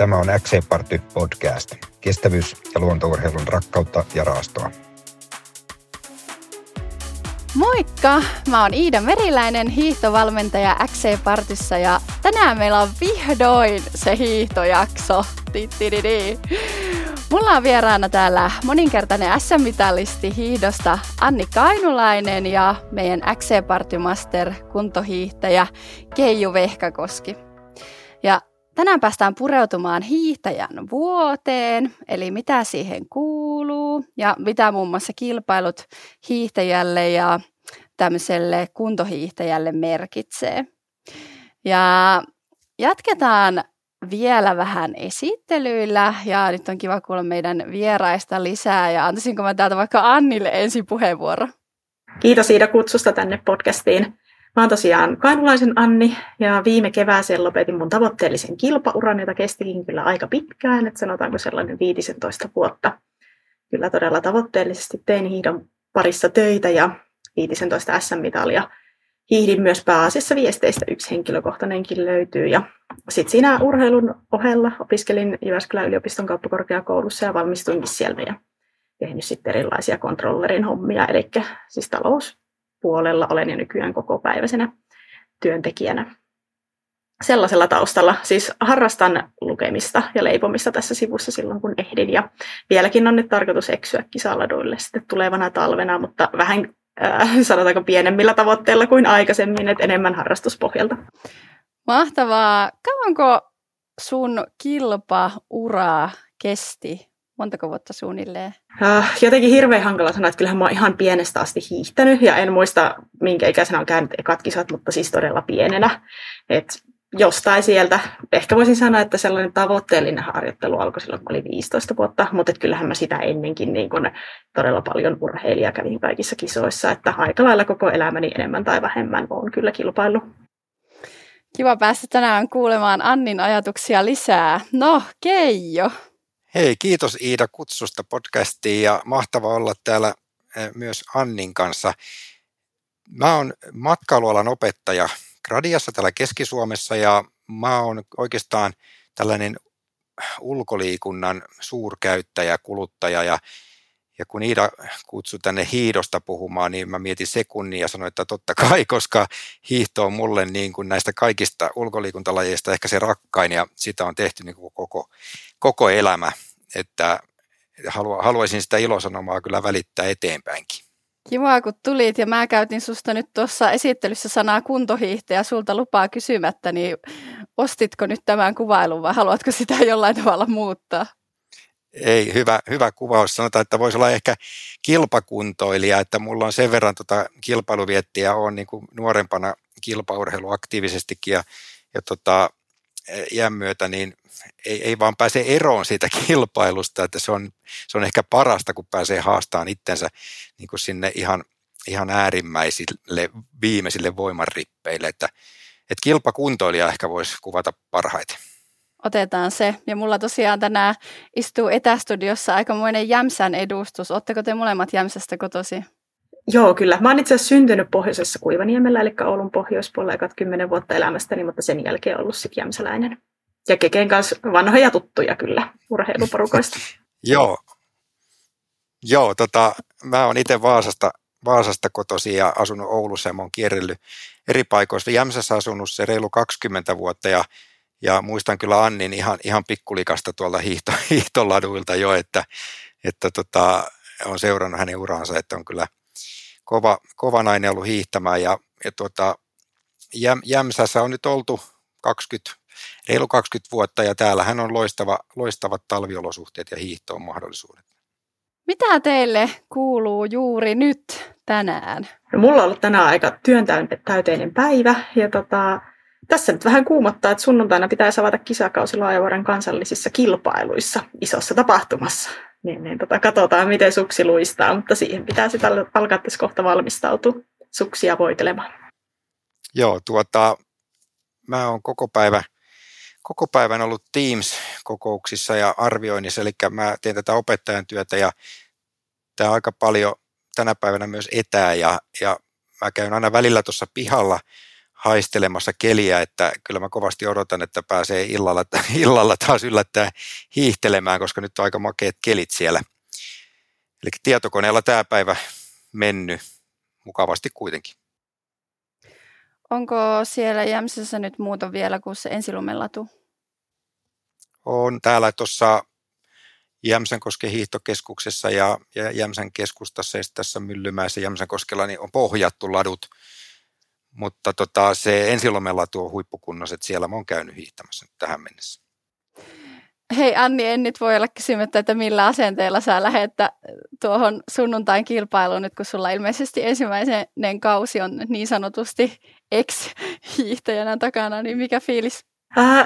Tämä on XC-Party podcast, kestävyys- ja luontourheilun rakkautta ja raastoa. Moikka! Mä oon Iida Meriläinen, hiihtovalmentaja XC-Partyssa ja tänään meillä on vihdoin se hiihtojakso. Mulla on vieraana täällä moninkertainen SM-mitalisti hiihdosta Anni Kainulainen ja meidän XC-Party Master kuntohiihtäjä Keijo Vehkakoski. Ja tänään päästään pureutumaan hiihtäjän vuoteen, eli mitä siihen kuuluu ja mitä muun muassa kilpailut hiihtäjälle ja tämmöiselle kuntohiihtäjälle merkitsee. Ja jatketaan vielä vähän esittelyillä ja nyt on kiva kuulla meidän vieraista lisää ja antaisinko mä täältä vaikka Annille ensin puheenvuoro. Kiitos Iida kutsusta tänne podcastiin. Mä oon tosiaan Kainulaisen Anni ja viime kevääseen lopetin mun tavoitteellisen kilpauran, jota kestikin kyllä aika pitkään, että sanotaanko sellainen 15 vuotta. Kyllä todella tavoitteellisesti tein hiihdon parissa töitä ja 15 SM-mitalia. Hiihdin myös pääasiassa viesteistä, yksi henkilökohtainenkin löytyy. Ja sitten siinä urheilun ohella opiskelin Jyväskylän yliopiston kauppakorkeakoulussa ja valmistuinkin sieltä ja tehnyt sitten erilaisia controllerin hommia, eli siis talouspuolella olen jo nykyään kokopäiväisenä työntekijänä. Sellaisella taustalla siis harrastan lukemista ja leipomista tässä sivussa silloin, kun ehdin. Ja vieläkin on nyt tarkoitus eksyä kisaladuille sitten tulevana talvena, mutta vähän sanotaanko pienemmillä tavoitteilla kuin aikaisemmin, että enemmän harrastuspohjalta. Mahtavaa. Kauanko sun kilpauraa kesti? Montako vuotta suunnilleen? Jotenkin hirveän hankala sanoa, että kyllähän mä oon ihan pienestä asti hiihtänyt ja en muista minkä ikäisenä on käynyt ekat kisat, mutta siis todella pienenä. Että jostain sieltä, ehkä voisin sanoa, että sellainen tavoitteellinen harjoittelu alkoi silloin, kun oli 15 vuotta, mutta kyllähän mä sitä ennenkin niin kun todella paljon urheilija kävin kaikissa kisoissa, että aika lailla koko elämäni enemmän tai vähemmän olen kyllä kilpaillut. Kiva päästä tänään kuulemaan Annin ajatuksia lisää. No, Keijo. Hei, kiitos Iida kutsusta podcastiin ja mahtava olla täällä myös Annin kanssa. Mä oon matkailualan opettaja Gradiassa täällä Keski-Suomessa ja mä oon oikeastaan tällainen ulkoliikunnan suurkäyttäjä, kuluttaja ja kun Iida kutsui tänne hiihdosta puhumaan, niin mä mietin sekunnin ja sanoin, että totta kai, koska hiihto on mulle niin kuin näistä kaikista ulkoliikuntalajeista ehkä se rakkain ja sitä on tehty niin kuin koko elämä, että haluaisin sitä ilosanomaa kyllä välittää eteenpäinkin. Kivaa, kun tulit ja mä käytin susta nyt tuossa esittelyssä sanaa kuntohiihtäjä sulta lupaa kysymättä, niin ostitko nyt tämän kuvailun vai haluatko sitä jollain tavalla muuttaa? Ei, hyvä kuvaus. Sanotaan, että voisi olla ehkä kilpakuntoilija, että mulla on sen verran kilpailuviettiä, olen niin kuin nuorempana kilpaurheilu aktiivisestikin ja iän myötä, niin ei vaan pääse eroon siitä kilpailusta, että se on ehkä parasta, kun pääsee haastamaan itsensä niin kuin sinne ihan äärimmäisille viimeisille voimanrippeille, että kilpakuntoilija ehkä voisi kuvata parhaiten. Otetaan se. Ja mulla tosiaan tänään istuu etästudiossa aikamoinen Jämsän edustus. Ootteko te molemmat Jämsästä kotosi? Joo, kyllä. Mä oon itse asiassa syntynyt pohjoisessa Kuivaniemellä, eli Oulun pohjoispuolella ekat 10 vuotta elämästäni, mutta sen jälkeen ollut sitten jämsäläinen. Ja Kekeen kanssa vanhoja tuttuja kyllä urheiluporukoista. Joo, mä oon itse Vaasasta kotoisin ja asunut Oulussa ja mä oon kierrellyt eri paikoissa. Jämsässä asunut se reilu 20 vuotta ja muistan kyllä Annin ihan pikkulikasta tuolta hiihtoladuilta jo, että on seurannut hänen uraansa, että on kyllä kova nainen ollut hiihtämään ja Jämsässä on nyt oltu reilu 20 vuotta ja täällähän on loistavat talviolosuhteet ja hiihtoon mahdollisuudet. Mitä teille kuuluu juuri nyt tänään? No, mulla on ollut tänään aika työntäyteinen päivä ja tässä nyt vähän kuumottaa, että sunnuntaina pitäisi avata kisakausi Laajavuoren kansallisissa kilpailuissa isossa tapahtumassa. Niin, katsotaan, miten suksi luistaa, mutta siihen pitää sitten alkaa tässä kohta valmistautua suksia voitelemaan. Joo, mä oon koko päivän ollut Teams-kokouksissa ja arvioinnissa, eli mä teen tätä opettajan työtä ja tää aika paljon tänä päivänä myös etää ja mä käyn aina välillä tuossa pihalla haistelemassa keliä, että kyllä mä kovasti odotan, että pääsee illalla taas yllättäen hiihtelemään, koska nyt on aika makeat kelit siellä. Eli tietokoneella tämä päivä mennyt mukavasti kuitenkin. Onko siellä Jämsässä nyt muuta vielä kuin se ensilumen latu? On täällä tuossa Jämsänkosken hiihtokeskuksessa ja Jämsän keskustassa ja tässä Myllymäessä Jämsänkoskella niin on pohjattu ladut. Mutta se ensilumen latu on huippukunnossa, että siellä mä oon käynyt hiihtämässä nyt tähän mennessä. Hei Anni, en nyt voi olla kysymättä, että millä asenteella sä lähdet tuohon sunnuntain kilpailuun nyt, kun sulla ilmeisesti ensimmäinen kausi on niin sanotusti ex-hiihtäjänä takana, niin mikä fiilis?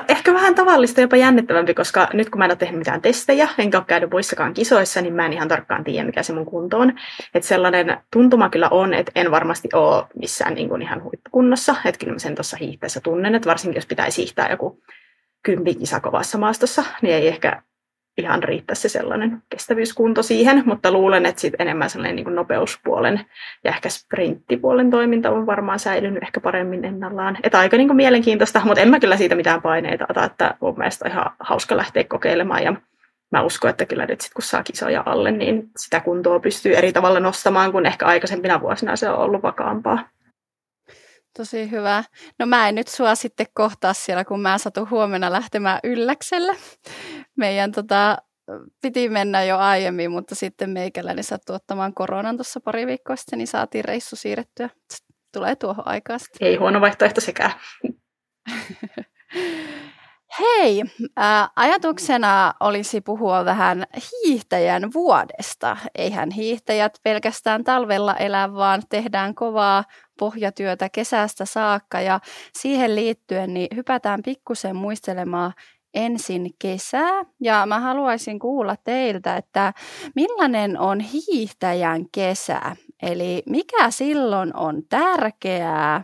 Ehkä vähän tavallista, jopa jännittävämpi, koska nyt kun mä en ole tehnyt mitään testejä, enkä ole käynyt muissakaan kisoissa, niin mä en ihan tarkkaan tiedä, mikä se mun kunto on. Että sellainen tuntuma kyllä on, että en varmasti ole missään niin kuin ihan huippukunnossa. Että kyllä mä sen tuossa hiihtäessä tunnen, että varsinkin jos pitäisi hiihtää joku 10 kisa kovassa maastossa, niin ei ehkä ihan riittää se sellainen kestävyyskunto siihen, mutta luulen, että sitten enemmän sellainen niin kuin nopeuspuolen ja ehkä sprinttipuolen toiminta on varmaan säilynyt ehkä paremmin ennallaan. Että aika niin kuin mielenkiintoista, mutta en mä kyllä siitä mitään paineita ota, että mun mielestä on ihan hauska lähteä kokeilemaan ja mä uskon, että kyllä nyt sitten kun saa kisoja alle, niin sitä kuntoa pystyy eri tavalla nostamaan, kun ehkä aikaisempina vuosina se on ollut vakaampaa. Tosi hyvä. No mä en nyt sua sitten kohtaa siellä, kun mä satun huomenna lähtemään Ylläkselle. Meidän piti mennä jo aiemmin, mutta sitten meikäläinen sattui ottamaan koronan tuossa pari viikkoa sitten, niin saatiin reissu siirrettyä. Tulee tuohon aikaan sitten. Ei huono vaihtoehto sekään. Hei, ajatuksena olisi puhua vähän hiihtäjän vuodesta. Eihän hiihtäjät pelkästään talvella elä, vaan tehdään kovaa pohjatyötä kesästä saakka. Ja siihen liittyen niin hypätään pikkusen muistelemaan ensin kesää. Ja mä haluaisin kuulla teiltä, että millainen on hiihtäjän kesä? Eli mikä silloin on tärkeää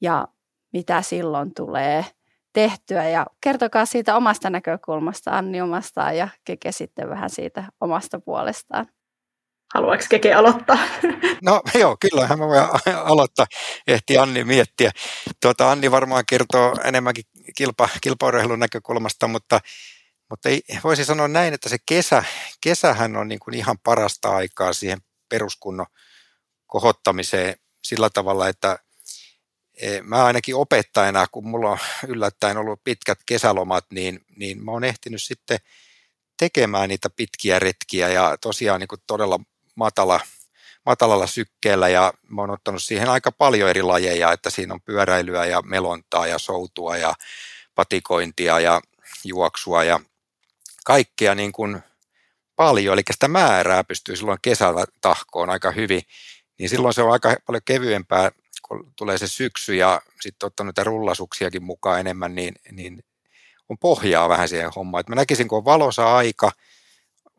ja mitä silloin tulee tehtyä, ja kertokaa siitä omasta näkökulmasta, Anni omastaan ja Keke sitten vähän siitä omasta puolestaan. Haluatko Keke aloittaa? No joo, kyllähän mä voin aloittaa, ehti Anni miettiä. Anni varmaan kertoo enemmänkin kilpaurheilun näkökulmasta, mutta voisi sanoa näin, että se kesähän on niin kuin ihan parasta aikaa siihen peruskunnon kohottamiseen sillä tavalla, että mä ainakin opettajana, kun mulla on yllättäen ollut pitkät kesälomat, niin mä oon ehtinyt sitten tekemään niitä pitkiä retkiä ja tosiaan niin kuin todella matalalla sykkeellä ja mä oon ottanut siihen aika paljon eri lajeja, että siinä on pyöräilyä ja melontaa ja soutua ja patikointia ja juoksua ja kaikkea niin kuin paljon, eli sitä määrää pystyy silloin kesällä tahkoon aika hyvin, niin silloin se on aika paljon kevyempää, kun tulee se syksy ja sitten ottanut niitä rullasuksiakin mukaan enemmän, niin on pohjaa vähän siihen hommaan. Et mä näkisin, kun on valoisa aika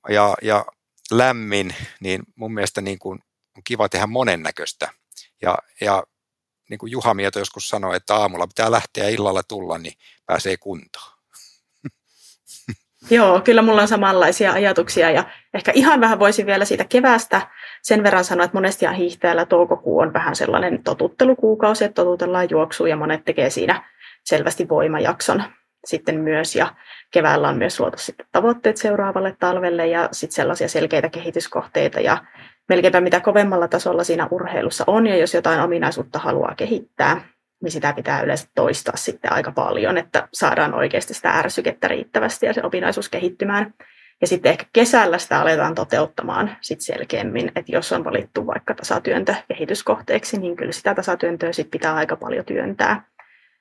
ja lämmin, niin mun mielestä niin kun on kiva tehdä monennäköistä. Ja niin kuin Juha Mieto joskus sanoi, että aamulla pitää lähteä ja illalla tulla, niin pääsee kuntoon. Joo, kyllä mulla on samanlaisia ajatuksia ja ehkä ihan vähän voisin vielä siitä keväästä sen verran sanoa, että monestihan hiihtäjällä toukokuu on vähän sellainen totuttelukuukausi, että totutellaan juoksua ja monet tekee siinä selvästi voimajakson sitten myös ja keväällä on myös luotu sitten tavoitteet seuraavalle talvelle ja sitten sellaisia selkeitä kehityskohteita ja melkeinpä mitä kovemmalla tasolla siinä urheilussa on ja jos jotain ominaisuutta haluaa kehittää, niin sitä pitää yleensä toistaa sitten aika paljon, että saadaan oikeasti sitä ärsykettä riittävästi ja se opinaisuus kehittymään. Ja sitten ehkä kesällä sitä aletaan toteuttamaan sit selkeämmin, että jos on valittu vaikka tasatyöntö kehityskohteeksi, niin kyllä sitä tasatyöntöä sit pitää aika paljon työntää.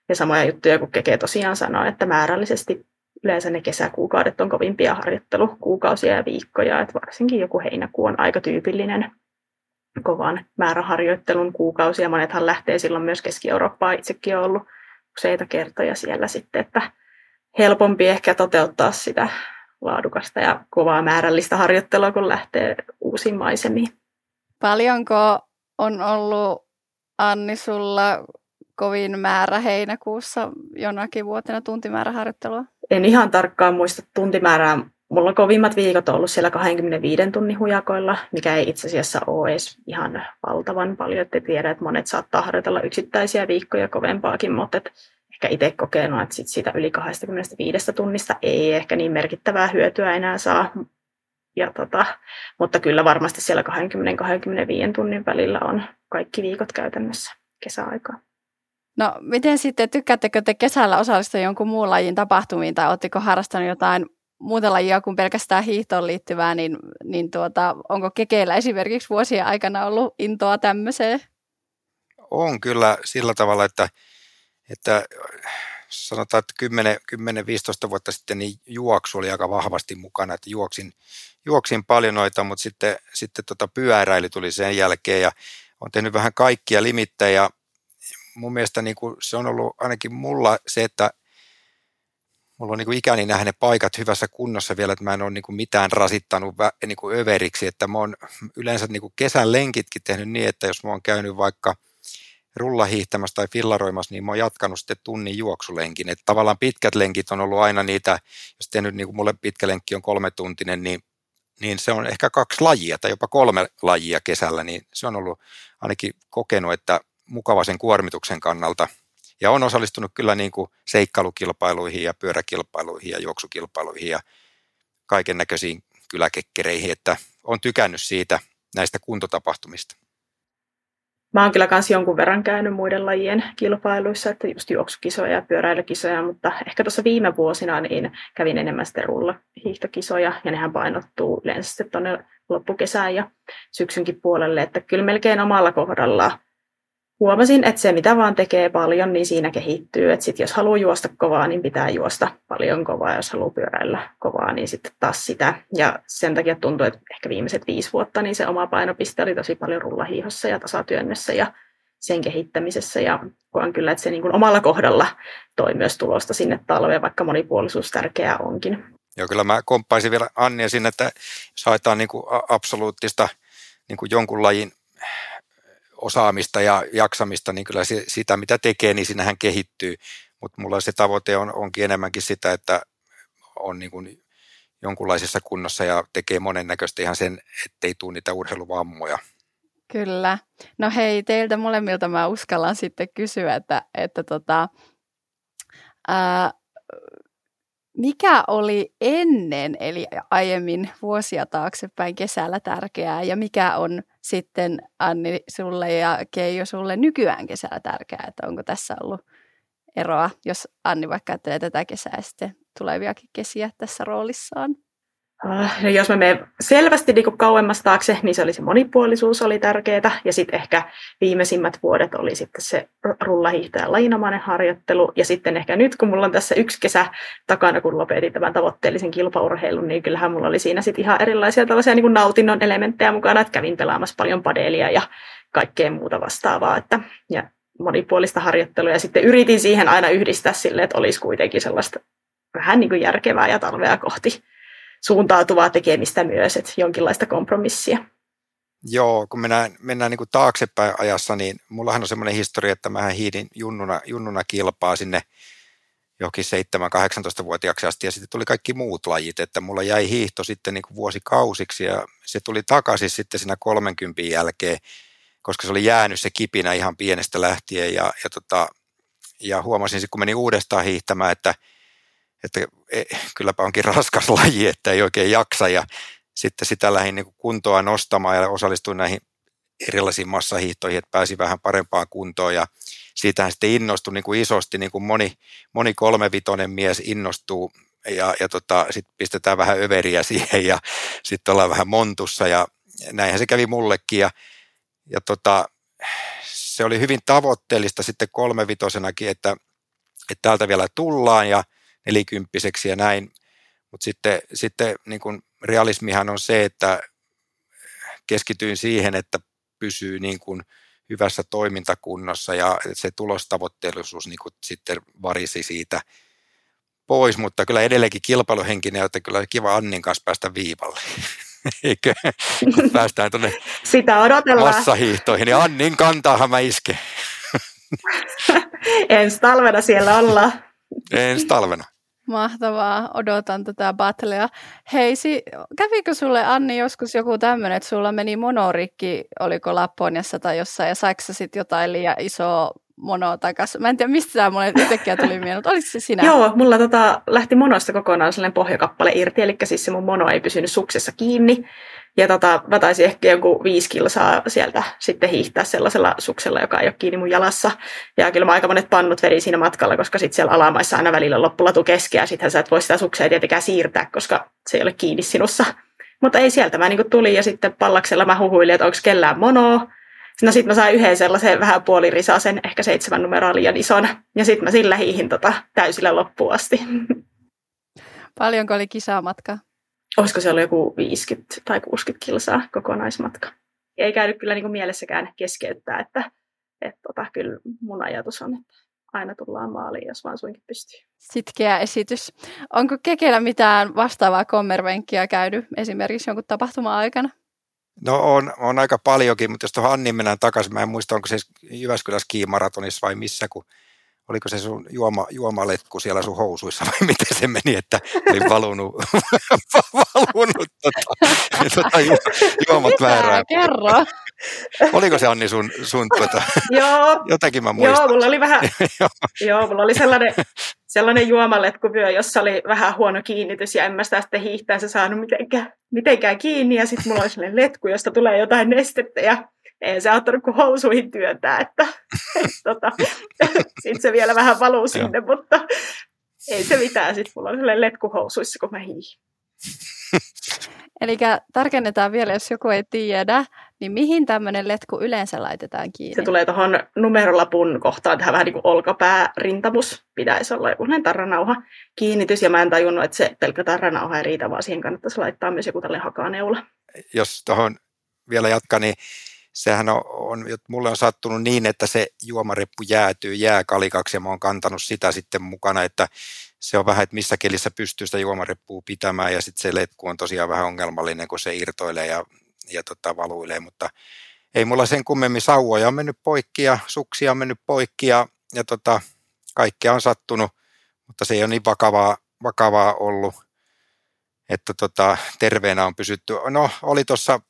Ja samoja juttuja, kun Keke tosiaan sanoo, että määrällisesti yleensä ne kesäkuukaudet on kovimpia harjoittelukuukausia ja viikkoja, että varsinkin joku heinäkuu on aika tyypillinen kovan määräharjoittelun kuukausia. Monethan lähtee silloin myös Keski-Eurooppaa. Itsekin on ollut useita kertoja siellä sitten, että helpompi ehkä toteuttaa sitä laadukasta ja kovaa määrällistä harjoittelua, kun lähtee uusiin maisemiin. Paljonko on ollut, Anni, sulla kovin määrä heinäkuussa jonakin vuotena tuntimääräharjoittelua? En ihan tarkkaan muista tuntimäärää, Mulla on kovimmat viikot ollut siellä 25 tunnin hujakoilla, mikä ei itse asiassa ole edes ihan valtavan paljon. Että tiedän, että monet saattaa harjoitella yksittäisiä viikkoja kovempaakin, mutta ehkä itse kokenut, että siitä yli 25 tunnista ei ehkä niin merkittävää hyötyä enää saa. Ja mutta kyllä varmasti siellä 20-25 tunnin välillä on kaikki viikot käytännössä kesäaikaa. No miten sitten, tykkäättekö te kesällä osallistua jonkun muun lajin tapahtumiin tai oletteko harrastanut jotain muuta lajia kuin pelkästään hiihtoon liittyvää, niin onko kekeillä esimerkiksi vuosien aikana ollut intoa tämmöiseen? On kyllä sillä tavalla, että sanotaan, että 10-15 vuotta sitten niin juoksu oli aika vahvasti mukana, että juoksin paljon noita, mutta sitten pyöräily tuli sen jälkeen ja olen tehnyt vähän kaikkia limittejä. Mun mielestä niin kuin se on ollut ainakin mulla se, että mulla on niin kuin ikäni nähnyt ne paikat hyvässä kunnossa vielä, että mä en ole niin kuin mitään rasittanut niin kuin överiksi, että mä oon yleensä niin kuin kesän lenkitkin tehnyt niin, että jos mä oon käynyt vaikka rullahiihtämässä tai fillaroimassa, niin mä oon jatkanut sitten tunnin juoksulenkin, että tavallaan pitkät lenkit on ollut aina niitä, jos tehnyt niin kuin mulle pitkä lenkki on 3-tuntinen, niin se on ehkä 2 lajia tai jopa 3 lajia kesällä, niin se on ollut ainakin kokenut, että mukava sen kuormituksen kannalta. Ja on osallistunut kyllä niin kuin seikkailukilpailuihin ja pyöräkilpailuihin ja juoksukilpailuihin ja kaiken näköisiin kyläkekkereihin, että on tykännyt siitä näistä kuntotapahtumista. Mä oon kyllä kans jonkun verran käynyt muiden lajien kilpailuissa, että just juoksukisoja ja pyöräilykisoja, mutta ehkä tuossa viime vuosina niin kävin enemmän sitten rullahiihtokisoja ja nehän painottuu yleensä sitten tuonne loppukesään ja syksynkin puolelle, että kyllä melkein omalla kohdallaan. Huomasin, että se mitä vaan tekee paljon, niin siinä kehittyy. Että sit jos haluaa juosta kovaa, niin pitää juosta paljon kovaa. Jos haluaa pyöräillä kovaa, niin sitten taas sitä. Ja sen takia tuntuu, että ehkä viimeiset 5 vuotta niin se oma painopiste oli tosi paljon rullahiihossa ja tasatyönnössä ja sen kehittämisessä. Ja koen kyllä, että se niin kuin omalla kohdalla toi myös tulosta sinne talveen, vaikka monipuolisuus tärkeää onkin. Joo, kyllä mä komppaisin vielä Annia sinne, että jos haetaan niin kuin absoluuttista niin kuin jonkun lajin osaamista ja jaksamista, niin kyllä sitä, mitä tekee, niin sinähän kehittyy. Mutta mulla se tavoite onkin enemmänkin sitä, että on niin kuin jonkunlaisessa kunnossa ja tekee monennäköistä ihan sen, ettei tule niitä urheiluvammoja. Kyllä. No hei, teiltä molemmilta mä uskallan sitten kysyä, että mikä oli ennen, eli aiemmin vuosia taaksepäin kesällä tärkeää ja mikä on sitten Anni sulle ja Keijo sulle nykyään kesällä tärkeää, että onko tässä ollut eroa, jos Anni vaikka ajattelee tätä kesää ja sitten tuleviakin kesiä tässä roolissaan? No jos mä menen selvästi niin kauemmas taakse, niin se oli se monipuolisuus oli tärkeää ja sitten ehkä viimeisimmät vuodet oli sitten se rullahiihtäjän lajinomainen harjoittelu ja sitten ehkä nyt kun mulla on tässä 1 kesä takana, kun lopetin tämän tavoitteellisen kilpaurheilun, niin kyllähän mulla oli siinä sitten ihan erilaisia tällaisia niin kuin nautinnon elementtejä mukana, että kävin pelaamassa paljon padelia ja kaikkea muuta vastaavaa, että ja monipuolista harjoittelua ja sitten yritin siihen aina yhdistää silleen, että olisi kuitenkin sellaista vähän niin kuin järkevää ja talvea kohti suuntautuvaa tekemistä myös, että jonkinlaista kompromissia. Joo, kun mennään niin kuin taaksepäin ajassa, niin mullahan on semmoinen historia, että mähän hiidin junnuna kilpaa sinne johonkin 7-18-vuotiaaksi asti, ja sitten tuli kaikki muut lajit, että mulla jäi hiihto sitten niin kuin vuosikausiksi, ja se tuli takaisin sitten siinä 30 jälkeen, koska se oli jäänyt se kipinä ihan pienestä lähtien, ja huomasin sitten, kun menin uudestaan hiihtämään, että kylläpä onkin raskas laji, että ei oikein jaksa ja sitten sitä lähdin niin kuin kuntoa nostamaan ja osallistuin näihin erilaisiin massahiihtoihin, että pääsi vähän parempaan kuntoon ja siitähän sitten innostui niin kuin isosti, niin kuin moni 3-vitonen mies innostuu ja sitten pistetään vähän överiä siihen ja sitten ollaan vähän montussa ja näinhän se kävi mullekin ja se oli hyvin tavoitteellista sitten 3-vitosenakin, että täältä vielä tullaan ja 40-vuotiaaksi ja näin, mutta sitten niin kun realismihan on se, että keskityin siihen, että pysyy niin kun hyvässä toimintakunnossa ja se tulostavoitteellisuus niin kun sitten varisi siitä pois, mutta kyllä edelleenkin kilpailuhenkinen, että kyllä kiva Annin kanssa päästä viivalle. Eikö? Kun päästään tuonne massahiihtoihin, niin Annin kantaahan mä isken. Ensi talvena siellä ollaan. Mahtavaa, odotan tätä battlea. Hei, kävikö sulle Anni joskus joku tämmöinen, että sulla meni monorikki, oliko Lapponiassa tai jossain, ja saiko sä sit jotain liian isoa monoa takaisin? Mä en tiedä, mistä tämä monet yhtäkkiä tuli mieleen, mutta oliko se sinä? Joo, mulla lähti monosta kokonaan sellainen pohjakappale irti, eli siis se mun mono ei pysynyt suksessa kiinni, ja mä taisin ehkä joku 5 kilsaa sieltä sitten hiihtää sellaisella suksella, joka ei ole kiinni mun jalassa. Ja kyllä mä aika monet pannut vedin siinä matkalla, koska sitten siellä alamaissa aina välillä loppulatu keskeä, ja sittenhän sä et voi sitä suksea tietenkään siirtää, koska se ei ole kiinni sinussa. Mutta ei sieltä, mä niinku tulin ja sitten pallaksella mä huhuilin, että onko kellään monoa. No sit mä sain yhden sellaisen vähän puolirisasen, ehkä 7 numeroa liian ison, ja sit mä sillä hiihin täysillä loppuun asti. Paljonko oli kisamatka? Olisiko se ollut joku 50 tai 60 kilsaa kokonaismatka. Ei käynyt kyllä niin mielessäkään keskeyttää, että kyllä mun ajatus on, että aina tullaan maaliin, jos vaan suinkin pystyy. Sitkeä esitys. Onko Kekeillä mitään vastaavaa kommervenkkiä käynyt esimerkiksi jonkun tapahtuma-aikana? No on aika paljonkin, mutta jos tuohon Anniin mennään takaisin, mä en muista, onko se Jyväskylä-Ski-maratonissa vai missä, kun oliko se sun juomaletku siellä sun housuissa vai miten se meni, että oli valunut juomat väärään. Kerro. Oliko se Anni sun Joo. Jotakin mä muistan. Joo, mulla oli vähän. Joo, mulla oli sellainen juomaletkuvyö, jossa oli vähän huono kiinnitys ja en mä sitä sitten hiihtäessä saanut mitenkään kiinni. Ja sitten mulla oli sellainen letku, josta tulee jotain nestettä ja ei se auttanut kuin housuihin työntää. Sitten se vielä vähän valuu sinne, mutta ei se mitään. Sitten mulla oli sellainen letku housuissa, kun mä hiihin. Eli tarkennetaan vielä, jos joku ei tiedä, niin mihin tämmöinen letku yleensä laitetaan kiinni? Se tulee tuohon numerolapun kohtaan, tähän vähän niin kuin olkapäärintamus, pitäisi olla joku tarranauha kiinnitys, ja mä en tajunnut, että se pelkkä tarranauha ei riitä, vaan siihen kannattaisi laittaa myös joku tällainen hakaneula. Jos tuohon vielä jatkaa, niin sehän mulle on sattunut niin, että se juomareppu jäätyy jääkalikaksi, ja mä oon kantanut sitä sitten mukana, että se on vähän, että missä kelissä pystyy sitä juomareppua pitämään, ja sitten se letku on tosiaan vähän ongelmallinen, kun se irtoilee ja valuilee, mutta ei mulla sen kummemmin, sauvoja on mennyt poikki ja suksia on mennyt poikki ja kaikkea on sattunut, mutta se ei ole niin vakavaa ollut, että terveenä on pysytty. No, oli tuossa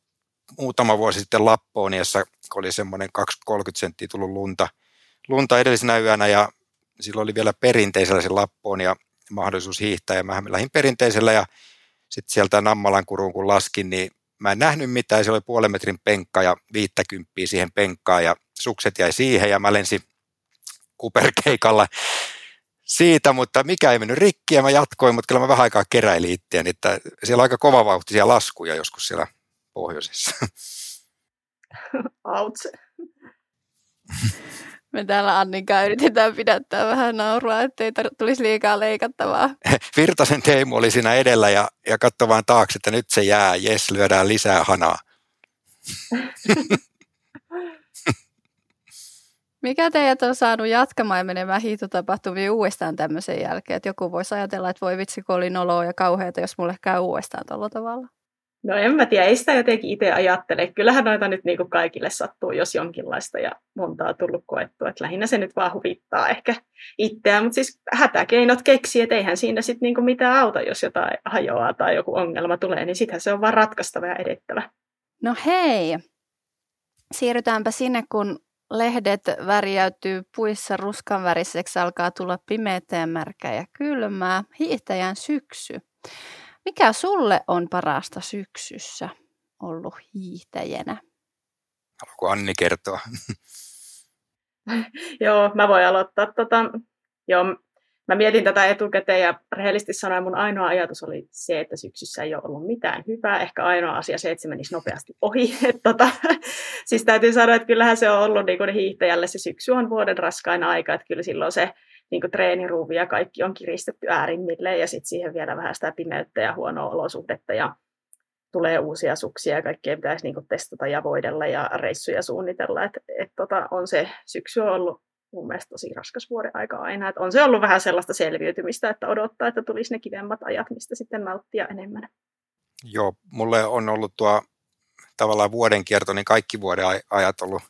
muutama vuosi sitten Lappooniassa, kun oli semmoinen 20-30 senttiä tullut lunta edellisenä yönä, ja silloin oli vielä perinteisellä se Lappoonia mahdollisuus hiihtää, ja mä lähdin perinteisellä, ja sitten sieltä Nammalankuruun kun laskin, niin mä en nähnyt mitään, se oli 0,5 metrin penkka ja 50 siihen penkkaan ja sukset jäi siihen ja mä lensin kuperkeikalla siitä, mutta mikä ei mennyt rikki ja mä jatkoin, mutta kyllä mä vähän aikaa keräilin itseäni, että siellä on aika kovavauhtisia laskuja joskus siellä pohjoisessa. Autse. Me täällä Anninkaan yritetään pidättää vähän naurua, ettei tulisi liikaa leikattavaa. Virtasen Teemu oli siinä edellä ja katso vaan taakse, että nyt se jää, jes, lyödään lisää hanaa. Mikä teidät on saanut jatkamaan ja menemään hiihtotapahtumia uudestaan tämmöisen jälkeen? Et joku voisi ajatella, että voi vitsi, kun oli noloa ja kauheata, jos mulle käy uudestaan tuolla tavalla. No en mä tiedä, ei sitä jotenkin itse ajattele. Kyllähän noita nyt niin kuin kaikille sattuu, jos jonkinlaista ja montaa on tullut koettua. Et lähinnä se nyt vaan huvittaa ehkä itseään, mutta siis hätäkeinot keksii, että eihän siinä sit niin kuin mitään auta, jos jotain hajoaa tai joku ongelma tulee, niin sittenhän se on vaan ratkaistava ja edettävä. No hei, siirrytäänpä sinne, kun lehdet värjäytyy puissa ruskanväriseksi, alkaa tulla pimeätä ja märkää ja kylmää, hiihtäjän syksy. Mikä sulle on parasta syksyssä ollut hiihtäjänä? Haluatko Anni kertoa? Joo, mä voin aloittaa. Joo, mä mietin tätä etukäteen ja rehellisesti sanoen mun ainoa ajatus oli se, että syksyssä ei ole ollut mitään hyvää. Ehkä ainoa asia se, että se menisi nopeasti ohi. Siis täytyy sanoa, että kyllähän se on ollut niin kuin hiihtäjälle. Se syksy on vuoden raskain aika, että kyllä silloin se niin kuin treeniruuvi ja kaikki on kiristetty äärimmilleen ja sitten siihen vielä vähän sitä pimeyttä ja huonoa olosuhdetta ja tulee uusia suksia ja kaikkea pitäisi niin kuin testata ja voidella ja reissuja suunnitella. On se syksy on ollut mun mielestä tosi raskas vuoden aika aina. Et on se ollut vähän sellaista selviytymistä, että odottaa, että tulisi ne kivemmät ajat, mistä sitten nauttia enemmän. Joo, mulle on ollut tuo tavallaan vuoden kierto, niin kaikki vuoden ajat ollut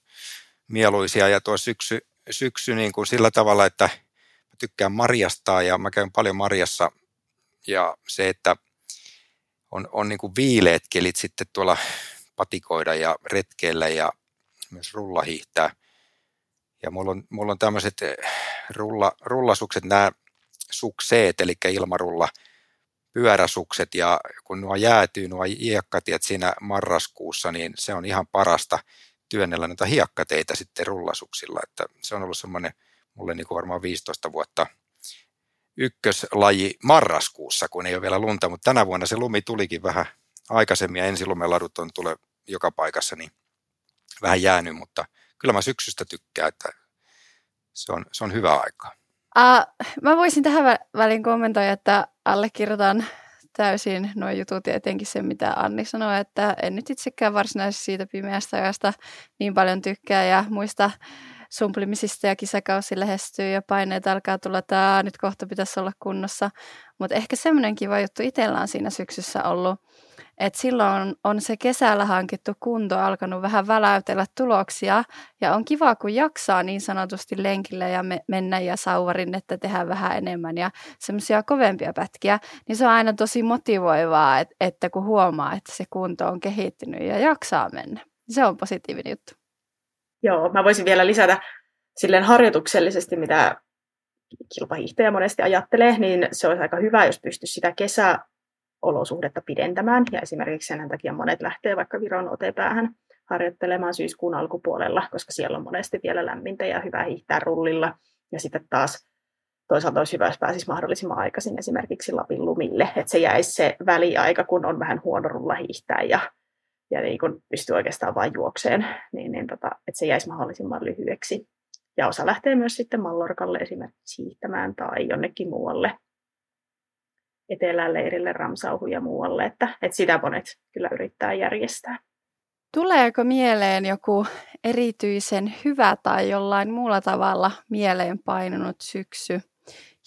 mieluisia ja tuo syksy niin kuin sillä tavalla, että tykkään marjastaa ja mä käyn paljon marjassa ja se, että on niin kuin viileät kelit sitten tuolla patikoida ja retkeillä ja myös rullahiihtää. Ja mulla on tämmöiset rullasukset, nämä sukseet, eli ilmarulla pyöräsukset, ja kun nuo jäätyy, nuo hiekkatiet siinä marraskuussa, niin se on ihan parasta työnnellä noita hiekkateitä sitten rullasuksilla, että se on ollut semmoinen mulle niin kuin varmaan 15 vuotta ykköslaji marraskuussa, kun ei ole vielä lunta, mutta tänä vuonna se lumi tulikin vähän aikaisemmin, ja ensilumeladut on tulee joka paikassa, niin vähän jäänyt, mutta kyllä mä syksystä tykkään, että se on hyvä aika. Mä voisin tähän väliin kommentoida, että allekirjoitan täysin nuo jutut ja etenkin sen, mitä Anni sanoi, että en nyt itsekään varsinaisesti siitä pimeästä ajasta niin paljon tykkää ja muista sumplimisista ja kisakausi lähestyy ja paineet alkaa tulla, että nyt kohta pitäisi olla kunnossa. Mutta ehkä semmoinen kiva juttu itsellä on siinä syksyssä ollut, että silloin on se kesällä hankittu kunto alkanut vähän väläytellä tuloksia ja on kiva, kun jaksaa niin sanotusti lenkillä ja mennä ja sauvarin, että tehdään vähän enemmän ja semmoisia kovempia pätkiä, niin se on aina tosi motivoivaa, että kun huomaa, että se kunto on kehittynyt ja jaksaa mennä. Se on positiivinen juttu. Joo, mä voisin vielä lisätä silleen harjoituksellisesti, mitä kilpahiihtäjä monesti ajattelee, niin se olisi aika hyvä, jos pystyisi sitä kesäolosuhdetta pidentämään. Ja esimerkiksi sen takia monet lähtee vaikka Viron Otepäähän harjoittelemaan syyskuun alkupuolella, koska siellä on monesti vielä lämmintä ja hyvä hiihtää rullilla. Ja sitten taas toisaalta olisi hyvä, jos pääsisi mahdollisimman aikaisin esimerkiksi Lapin lumille, että se jäisi se väliaika, kun on vähän huono rulla hiihtää ja niin kun pystyy oikeastaan vain juokseen, että se jäisi mahdollisimman lyhyeksi. Ja osa lähtee myös sitten Mallorcalle esimerkiksi hiihtämään tai jonnekin muualle etelään leirille, Ramsauhun ja muualle, että sitä monet kyllä yrittää järjestää. Tuleeko mieleen joku erityisen hyvä tai jollain muulla tavalla mieleen painunut syksy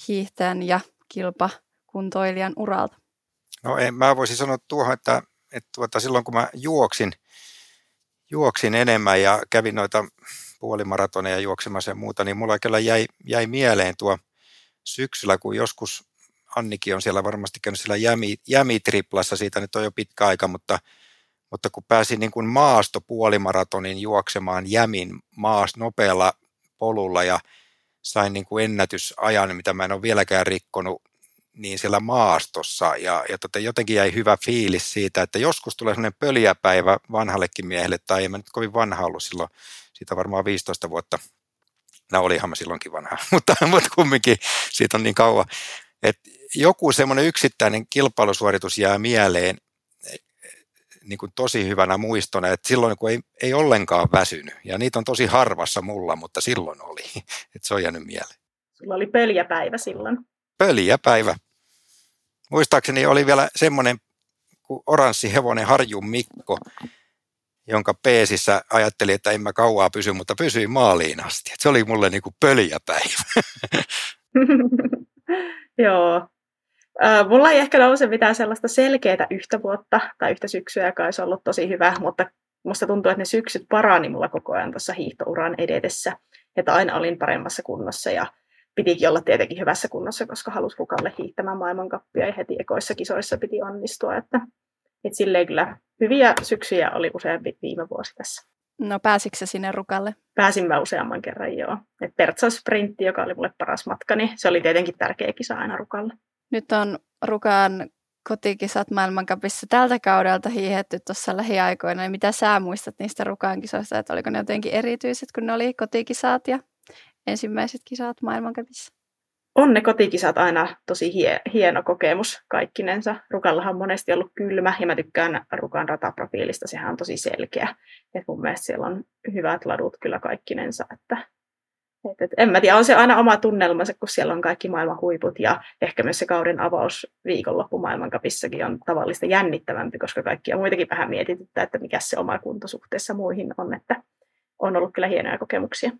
hiihtäjän ja kilpakuntoilijan uralta? No en, mä voisin sanoa tuohon, että silloin kun mä juoksin enemmän ja kävin noita puolimaratoneja juoksemassa ja muuta, niin mulla kyllä jäi mieleen tuo syksyllä, kun joskus Annikin on siellä varmasti käynyt siellä jämitriplassa, siitä nyt on jo pitkä aika, mutta kun pääsin niin kuin maastopuolimaratonin juoksemaan jämin nopealla polulla ja sain niin kuin ennätysajan, mitä mä en ole vieläkään rikkonut, niin siellä maastossa ja jotenkin jäi hyvä fiilis siitä, että joskus tulee sellainen pöliäpäivä vanhallekin miehelle, tai en mä nyt kovin vanha ollut silloin, siitä varmaan 15 vuotta, no olihan mä silloinkin vanha, mutta kumminkin siitä on niin kauan, että joku semmoinen yksittäinen kilpailusuoritus jää mieleen niin kuin tosi hyvänä muistona, että silloin kun ei ollenkaan väsynyt, ja niitä on tosi harvassa mulla, mutta silloin oli, että se on jäänyt mieleen. Sulla oli pöliäpäivä silloin. Pöliäpäivä. Muistaakseni oli vielä semmoinen kuin oranssi hevonen Harjun Mikko, jonka peesissä ajattelin, että en mä kauaa pysy, mutta pysyin maaliin asti. Et se oli mulle niinku pöliäpäivä. Joo. Mulla ei ehkä nouse mitään sellaista selkeää yhtä vuotta tai yhtä syksyä, joka olisi ollut tosi hyvä, mutta musta tuntuu, että ne syksyt parani mulla koko ajan tuossa hiihtouran edetessä, että aina olin paremmassa kunnossa ja pitikin olla tietenkin hyvässä kunnossa, koska halusi Rukalle hiihtämään maailmankappia ja heti ekoissa kisoissa piti onnistua. Että silleen kyllä hyviä syksyjä oli useampi viime vuosi tässä. No pääsikö sä sinne Rukalle? Pääsin mä useamman kerran, joo. Pertsaus-sprintti, joka oli mulle paras matka, niin se oli tietenkin tärkeä kisa aina Rukalle. Nyt on Rukan kotikisat maailmankapissa tältä kaudelta hiihetty tuossa lähiaikoina. Ja mitä sä muistat niistä Rukan kisoista, että oliko ne jotenkin erityiset, kun ne oli kotikisat ja ensimmäiset kisat maailmankapissa? On ne kotikisat aina tosi hieno kokemus kaikkinensa. Rukallahan on monesti ollut kylmä ja mä tykkään Rukan rataprofiilista, sehän on tosi selkeä. Et mun mielestä siellä on hyvät ladut kyllä kaikkinensa. En mä tiedä, on se aina oma tunnelmansa, kun siellä on kaikki maailman huiput ja ehkä myös se kauden avaus viikonloppu maailmankapissakin on tavallista jännittävämpi, koska kaikkia muitakin vähän mietityttää, että mikä se oma kunto suhteessa muihin on. Että on ollut kyllä hienoja kokemuksia.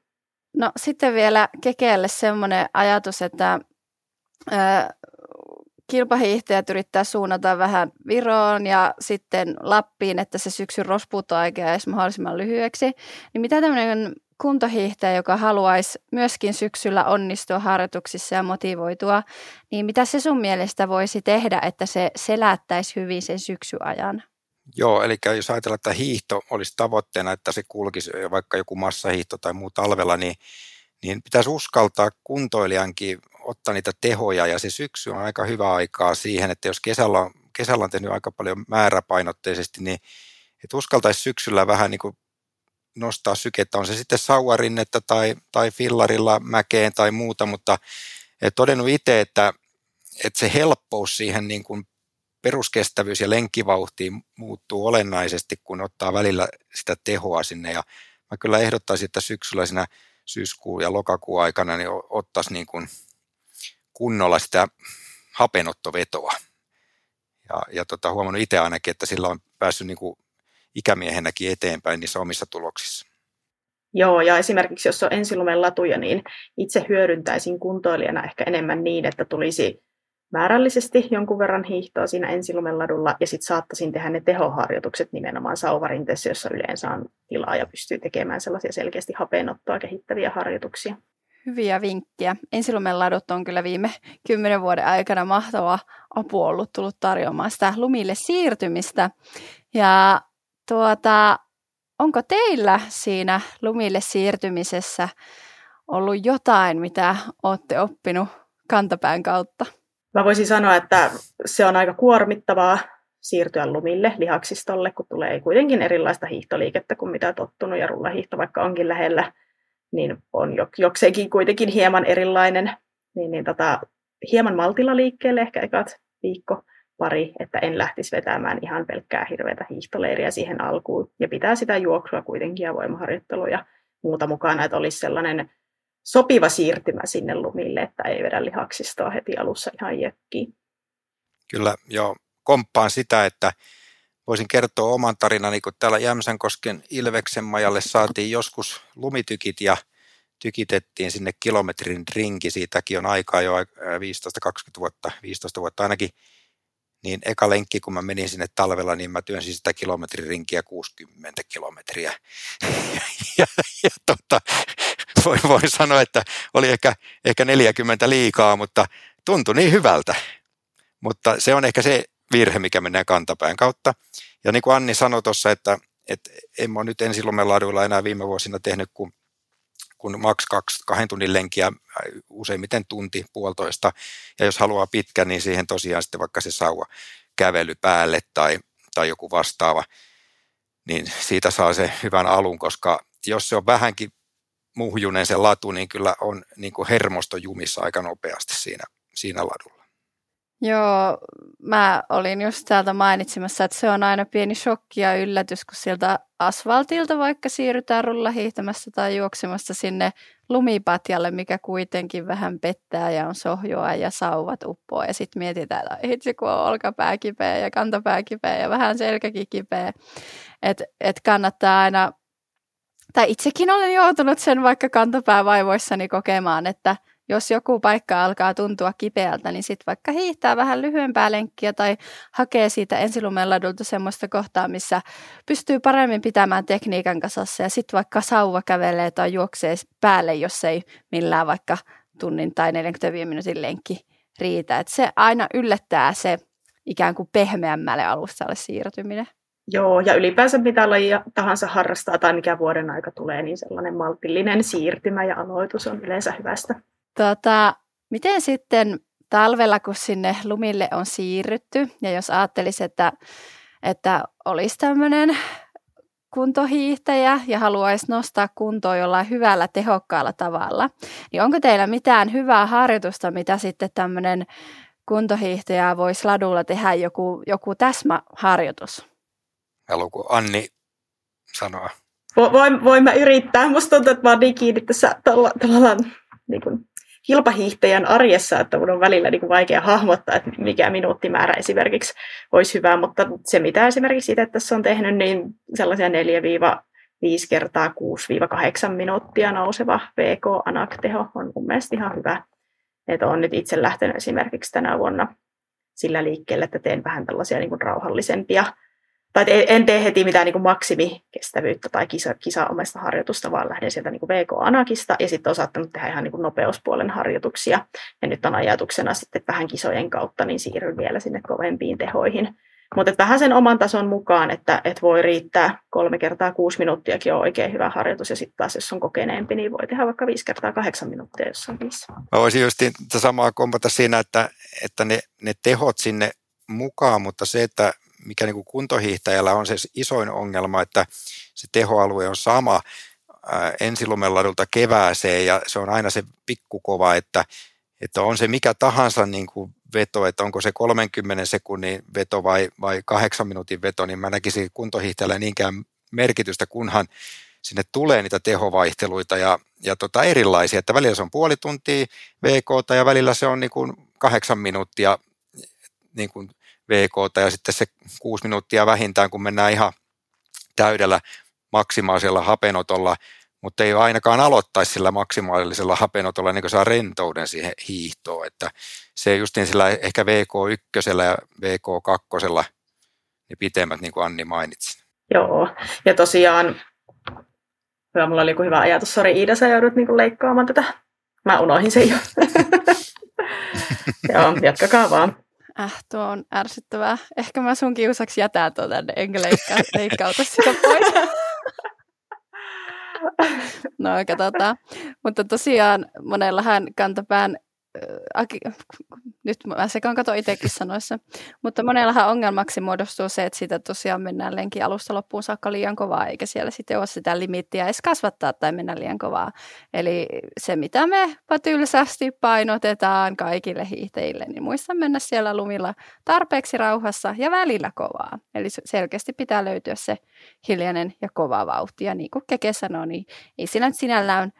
No sitten vielä kekeelle semmoinen ajatus, että kilpahiihtäjät yrittää suunnata vähän Viroon ja sitten Lappiin, että se syksyn rospuut on mahdollisimman lyhyeksi. Niin mitä tämmöinen kuntohiihtäjä, joka haluaisi myöskin syksyllä onnistua harjoituksissa ja motivoitua, niin mitä se sun mielestä voisi tehdä, että se selättäisi hyvin sen syksyajan? Joo, eli jos ajatellaan, että hiihto olisi tavoitteena, että se kulkisi vaikka joku massahiihto tai muu talvella, niin pitäisi uskaltaa kuntoilijankin ottaa niitä tehoja, ja se syksy on aika hyvä aikaa siihen, että jos kesällä on tehnyt aika paljon määräpainotteisesti, niin että uskaltaisi syksyllä vähän niin kuin nostaa sykettä, on se sitten sauvarinnetta tai fillarilla mäkeen tai muuta, mutta todennut itse, että se helppous siihen niin kuin peruskestävyys ja lenkkivauhti muuttuu olennaisesti, kun ottaa välillä sitä tehoa sinne, ja mä kyllä ehdottaisin, että syksyllä siinä syyskuun ja lokakuun aikana niin ottaisi niin kuin kunnolla sitä hapenottovetoa. Ja huomannut itse ainakin, että sillä on päässyt niin kuin ikämiehenäkin eteenpäin niissä omissa tuloksissa. Joo, ja esimerkiksi jos on ensilumen latuja, niin itse hyödyntäisin kuntoilijana ehkä enemmän niin, että tulisi määrällisesti jonkun verran hiihtoa siinä ensilumen ladulla, ja sitten saattaisin tehdä ne tehoharjoitukset nimenomaan sauvarinteessa, jossa yleensä on tilaa ja pystyy tekemään sellaisia selkeästi hapeenottoa kehittäviä harjoituksia. Hyviä vinkkejä. Ensilumen ladut on kyllä viime 10 vuoden aikana mahtava apu ollut tullut tarjoamaan sitä lumille siirtymistä. Ja onko teillä siinä lumille siirtymisessä ollut jotain, mitä olette oppinut kantapään kautta? Mä voisin sanoa, että se on aika kuormittavaa siirtyä lumille, lihaksistolle, kun tulee kuitenkin erilaista hiihtoliikettä kuin mitä tottunut, ja rullahiihto vaikka onkin lähellä, niin on jokseenkin kuitenkin hieman erilainen, niin hieman maltilla liikkeelle ehkä ekat viikko pari, että en lähtisi vetämään ihan pelkkää hirveätä hiihtoleiriä siihen alkuun, ja pitää sitä juoksua kuitenkin ja voimaharjoittelua ja muuta mukana, että olisi sellainen sopiva siirtymä sinne lumille, että ei vedä lihaksistoa heti alussa ihan jökkiin. Kyllä, joo. Komppaan sitä, että voisin kertoa oman tarinani, kun täällä Jämsänkosken Ilveksen majalle saatiin joskus lumitykit ja tykitettiin sinne kilometrin rinki. Siitäkin on aikaa jo 15 vuotta ainakin. Niin eka lenkki, kun mä menin sinne talvella, niin mä työnsin sitä kilometrin rinkiä 60 kilometriä. Voin sanoa, että oli ehkä 40 liikaa, mutta tuntui niin hyvältä. Mutta se on ehkä se virhe, mikä mennään kantapään kautta. Ja niin kuin Anni sanoi tuossa, että en mä nyt ensilumen laaduilla enää viime vuosina tehnyt kun maks 2 tunnin lenkiä, useimmiten tunti, puolitoista. Ja jos haluaa pitkä, niin siihen tosiaan sitten vaikka se sauva kävely päälle tai joku vastaava. Niin siitä saa se hyvän alun, koska jos se on vähänkin muhjunen se latu, niin kyllä on niin kuin hermosto jumissa aika nopeasti siinä ladulla. Joo, mä olin just täältä mainitsemassa, että se on aina pieni shokki ja yllätys, kun sieltä asfaltilta vaikka siirrytään rullahiihtämässä tai juoksemassa sinne lumipatjalle, mikä kuitenkin vähän pettää ja on sohjoa ja sauvat uppoa. Ja sitten mietitään, että hitsi kun on olkapää kipeä ja kantapää kipeä ja vähän selkäkin kipeä, että kannattaa aina. Tai itsekin olen joutunut sen vaikka kantapäävaivoissani kokemaan, että jos joku paikka alkaa tuntua kipeältä, niin sitten vaikka hiihtää vähän lyhyempää lenkkiä tai hakee siitä ensilumen ladulta semmoista kohtaa, missä pystyy paremmin pitämään tekniikan kasassa, ja sitten vaikka sauva kävelee tai juoksee päälle, jos ei millään vaikka tunnin tai 45 minuutin lenkki riitä. Et se aina yllättää se ikään kuin pehmeämmälle alustalle siirtyminen. Joo, ja ylipäänsä mitä lajia tahansa harrastaa tai mikä vuoden aika tulee, niin sellainen maltillinen siirtymä ja aloitus on yleensä hyvästä. Miten sitten talvella, kun sinne lumille on siirrytty, ja jos ajattelisi, että olisi tämmöinen kuntohiihtäjä ja haluaisi nostaa kuntoa jollain hyvällä, tehokkaalla tavalla, niin onko teillä mitään hyvää harjoitusta, mitä sitten tämmöinen kuntohiihtäjä voisi ladulla tehdä, joku täsmäharjoitus? Haluatko Anni sanoa? Voin mä yrittää. Musta tuntuu, että mä oon niin kiinni tässä tavallaan niin kilpahiihtäjän arjessa, että mun on välillä niin vaikea hahmottaa, että mikä minuuttimäärä esimerkiksi olisi hyvä, mutta se mitä esimerkiksi itse tässä on tehnyt, niin sellaisia 4-5 kertaa 6-8 minuuttia nouseva VK-anakteho on mun mielestä ihan hyvä. Että on nyt itse lähtenyt esimerkiksi tänä vuonna sillä liikkeelle, että teen vähän tällaisia niin rauhallisempia tai en tee heti mitään niin kuin maksimikestävyyttä tai kisaomaista harjoitusta, vaan lähden sieltä niin kuin VK-anakista ja sitten on saattanut tehdä ihan niin kuin nopeuspuolen harjoituksia. Ja nyt on ajatuksena sitten vähän kisojen kautta, niin siirryn vielä sinne kovempiin tehoihin. Mutta vähän sen oman tason mukaan, että voi riittää 3 kertaa 6 minuuttiakin on oikein hyvä harjoitus, ja sitten taas jos on kokeneempi, niin voi tehdä vaikka 5 kertaa 8 minuuttia, jos on 5. Mä voisin just samaa kompata siinä, että ne tehot sinne mukaan, mutta se, että mikä niin kuin kuntohiihtäjällä on se isoin ongelma, että se tehoalue on sama ensilumeladulta kevääseen, ja se on aina se pikkukova, että on se mikä tahansa niin kuin veto, että onko se 30 sekunnin veto vai 8 minuutin veto, niin mä näkisin kuntohiihtäjällä niinkään merkitystä, kunhan sinne tulee niitä tehovaihteluita ja erilaisia, että välillä se on puoli tuntia VK:ta ja välillä se on niin kuin 8 minuuttia niin kuin VK:ta ja sitten se 6 minuuttia vähintään, kun mennään ihan täydellä maksimaalisella hapenotolla, mutta ei ainakaan aloittaisi sillä maksimaalisella hapenotolla, niin kuin saa rentouden siihen hiihtoon, että se just niin sillä ehkä VK1 ja VK2 ne pitemmät, niin kuin Anni mainitsi. Joo, ja tosiaan, hyvä, mulla oli joku hyvä ajatus, sori Iida, sä joudut niin kuin leikkaamaan tätä, mä unohdin sen jo. Joo, jatkakaa vaan. Tuo on ärsyttävää. Ehkä mä sun kiusaksi jätän tuon tänne, enkä leikkauta sitä pois. No, katsotaan. Mutta tosiaan monellahan kantapään, nyt mä sekaan katon itsekin sanoissa, mutta monellahan ongelmaksi muodostuu se, että siitä tosiaan mennään lenkin alusta loppuun saakka liian kovaa, eikä siellä sitten ole sitä limittiä edes kasvattaa tai mennä liian kovaa. Eli se, mitä me tylsästi painotetaan kaikille hiihtäjille, niin muista mennä siellä lumilla tarpeeksi rauhassa ja välillä kovaa. Eli selkeästi pitää löytyä se hiljainen ja kova vauhti. Ja niin kuin Keke sanoi, niin ei sinällään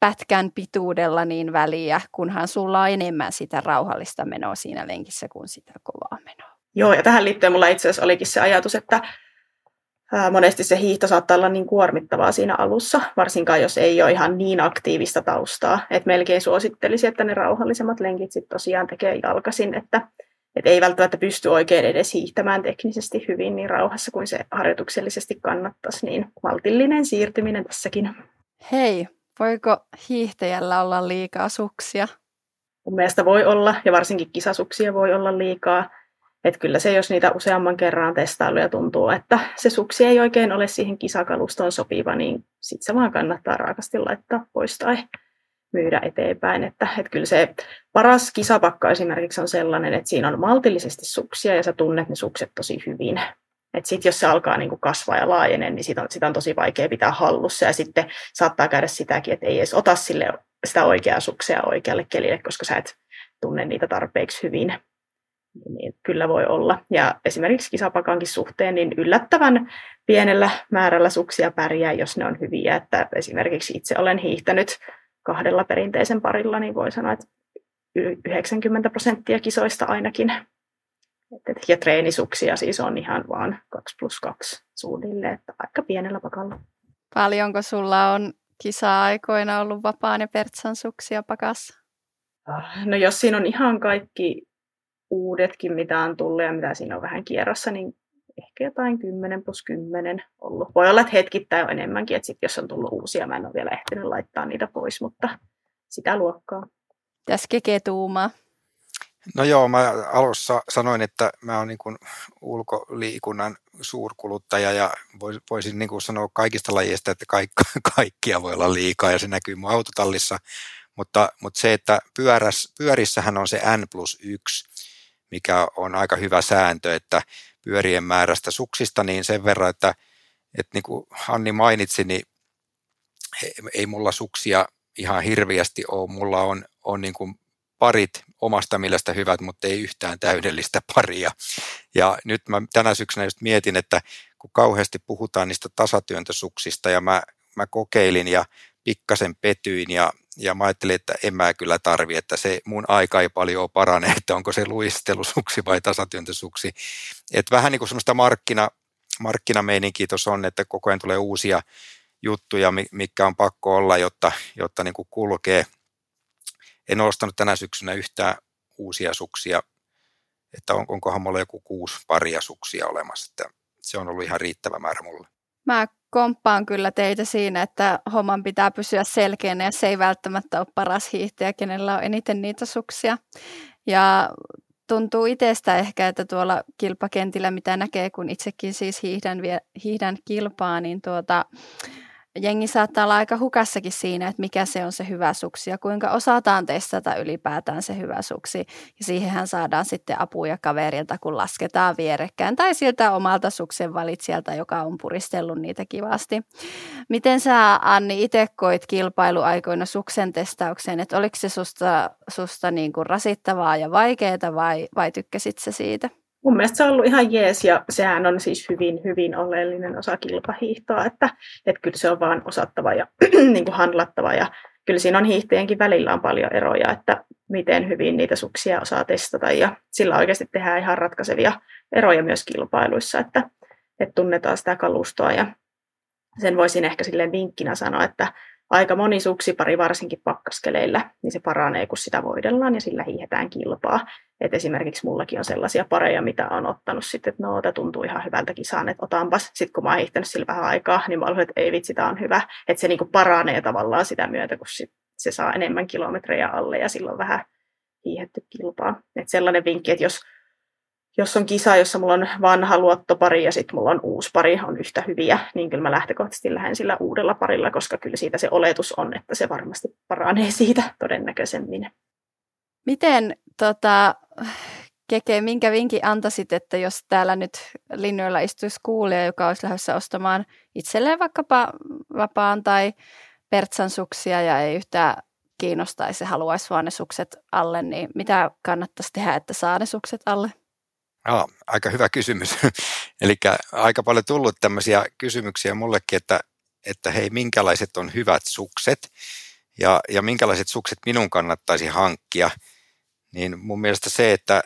pätkän pituudella niin väliä, kunhan sulla on enemmän sitä rauhallista menoa siinä lenkissä kuin sitä kovaa menoa. Joo, ja tähän liittyen mulla itse asiassa olikin se ajatus, että monesti se hiihto saattaa olla niin kuormittavaa siinä alussa, varsinkaan jos ei ole ihan niin aktiivista taustaa. Et melkein suosittelisi, että ne rauhallisemmat lenkit sitten tosiaan tekee jalkasin, että ei välttämättä pysty oikein edes hiihtämään teknisesti hyvin niin rauhassa kuin se harjoituksellisesti kannattaisi, niin maltillinen siirtyminen tässäkin. Hei! Voiko hiihtäjällä olla liikaa suksia? Mun mielestä voi olla, ja varsinkin kisasuksia voi olla liikaa. Että kyllä se, jos niitä useamman kerran testailu ja tuntuu, että se suksi ei oikein ole siihen kisakalustoon sopiva, niin sit se vaan kannattaa raakasti laittaa pois tai myydä eteenpäin. Että kyllä se paras kisapakka esimerkiksi on sellainen, että siinä on maltillisesti suksia ja sä tunnet ne sukset tosi hyvin. Että sitten jos se alkaa niinku kasvaa ja laajenee, niin sitä on tosi vaikea pitää hallussa. Ja sitten saattaa käydä sitäkin, että ei edes ota sille sitä oikeaa suksea oikealle kelille, koska sä et tunne niitä tarpeeksi hyvin. Niin kyllä voi olla. Ja esimerkiksi kisapakankin suhteen, niin yllättävän pienellä määrällä suksia pärjää, jos ne on hyviä. Että esimerkiksi itse olen hiihtänyt 2 perinteisen parilla, niin voi sanoa, että 90% kisoista ainakin. Ja treenisuksia siis on ihan vaan 2+2 suunnilleen, että aika pienellä pakalla. Paljonko sulla on kisa-aikoina ollut vapaan ja pertsan suksia pakassa? No jos siinä on ihan kaikki uudetkin, mitä on tullut ja mitä siinä on vähän kierrossa, niin ehkä jotain 10+10 ollut. Voi olla, että hetkittäin on enemmänkin, että sit jos on tullut uusia, mä en ole vielä ehtinyt laittaa niitä pois, mutta sitä luokkaa. Tässä Keke tuumaa. No joo, mä alussa sanoin, että mä oon niin kuin ulkoliikunnan suurkuluttaja ja voisin niin kuin sanoa kaikista lajeista, että kaikkia voi olla liikaa ja se näkyy mun autotallissa, mutta se, että pyörissähän on se N+1, mikä on aika hyvä sääntö, että pyörien määrästä suksista niin sen verran, että niin kuin Anni mainitsi, niin ei mulla suksia ihan hirveästi ole, mulla on niin kuin parit omasta mielestä hyvät, mutta ei yhtään täydellistä paria. Ja nyt mä tänä syksynä just mietin, että kun kauheasti puhutaan niistä tasatyöntösuksista ja mä kokeilin ja pikkasen petyin ja mä ajattelin, että en mä kyllä tarvi, että se mun aika ei paljon parane, että onko se luistelusuksi vai tasatyöntösuksi. Että vähän niin kuin semmoista markkinameininkiä tuossa on, että koko ajan tulee uusia juttuja, mitkä on pakko olla, jotta niin kuin kulkee. En ole ostanut tänä syksynä yhtään uusia suksia, että onkohan mulla joku 6 paria suksia olemassa, että se on ollut ihan riittävä määrä mulle. Mä komppaan kyllä teitä siinä, että homman pitää pysyä selkeänä ja se ei välttämättä ole paras hiihtäjä, kenellä on eniten niitä suksia. Ja tuntuu itsestä ehkä, että tuolla kilpakentillä, mitä näkee, kun itsekin siis hiihdän kilpaa, niin jengi saattaa olla aika hukassakin siinä, että mikä se on se hyvä suksi ja kuinka osataan testata ylipäätään se hyvä suksi. Ja siihenhän saadaan sitten apuja kaverilta, kun lasketaan vierekkään tai sieltä omalta suksen valitsijalta, joka on puristellut niitä kivasti. Miten sä, Anni, itse koit kilpailuaikoina suksen testaukseen, että oliko se susta niin kuin rasittavaa ja vaikeaa vai tykkäsit sä siitä? Mun mielestä se on ollut ihan jees ja sehän on siis hyvin, hyvin oleellinen osa kilpahiihtoa, että kyllä se on vaan osattava ja niin kuin handlattava ja kyllä siinä on hiihtäjienkin välillä on paljon eroja, että miten hyvin niitä suksia osaa testata ja sillä oikeasti tehdään ihan ratkaisevia eroja myös kilpailuissa, että tunnetaan sitä kalustoa ja sen voisin ehkä silleen vinkkinä sanoa, että aika moni suksipari varsinkin pakkaskeleillä, niin se paranee, kun sitä voidellaan ja sillä hiihetään kilpaa. Et esimerkiksi mullakin on sellaisia pareja, mitä on ottanut sitten, että no, tämä tuntuu ihan hyvältä kisaan, että otanpas. Sitten kun mä oon hiihtänyt sillä vähän aikaa, niin mä olen, että ei vitsi, tämä on hyvä. Että se niinku paranee tavallaan sitä myötä, kun se saa enemmän kilometrejä alle ja silloin vähän hiihetty kilpaa. Että sellainen vinkki, että jos on kisa, jossa mulla on vanha luottopari ja sitten mulla on uusi pari, on yhtä hyviä, niin kyllä mä lähtökohtaisesti lähden sillä uudella parilla, koska kyllä siitä se oletus on, että se varmasti paranee siitä todennäköisemmin. Miten, Keke, minkä vinkin antaisit, että jos täällä nyt linjoilla istuisi kuulija, joka olisi lähdössä ostamaan itselleen vaikkapa vapaan tai pertsan suksia ja ei yhtään kiinnostaisi ja haluaisi vaan ne sukset alle, niin mitä kannattaisi tehdä, että saa ne sukset alle? Aika hyvä kysymys. Eli aika paljon tullut tämmöisiä kysymyksiä mullekin, että hei, minkälaiset on hyvät sukset ja minkälaiset sukset minun kannattaisi hankkia. Niin mun mielestä se, että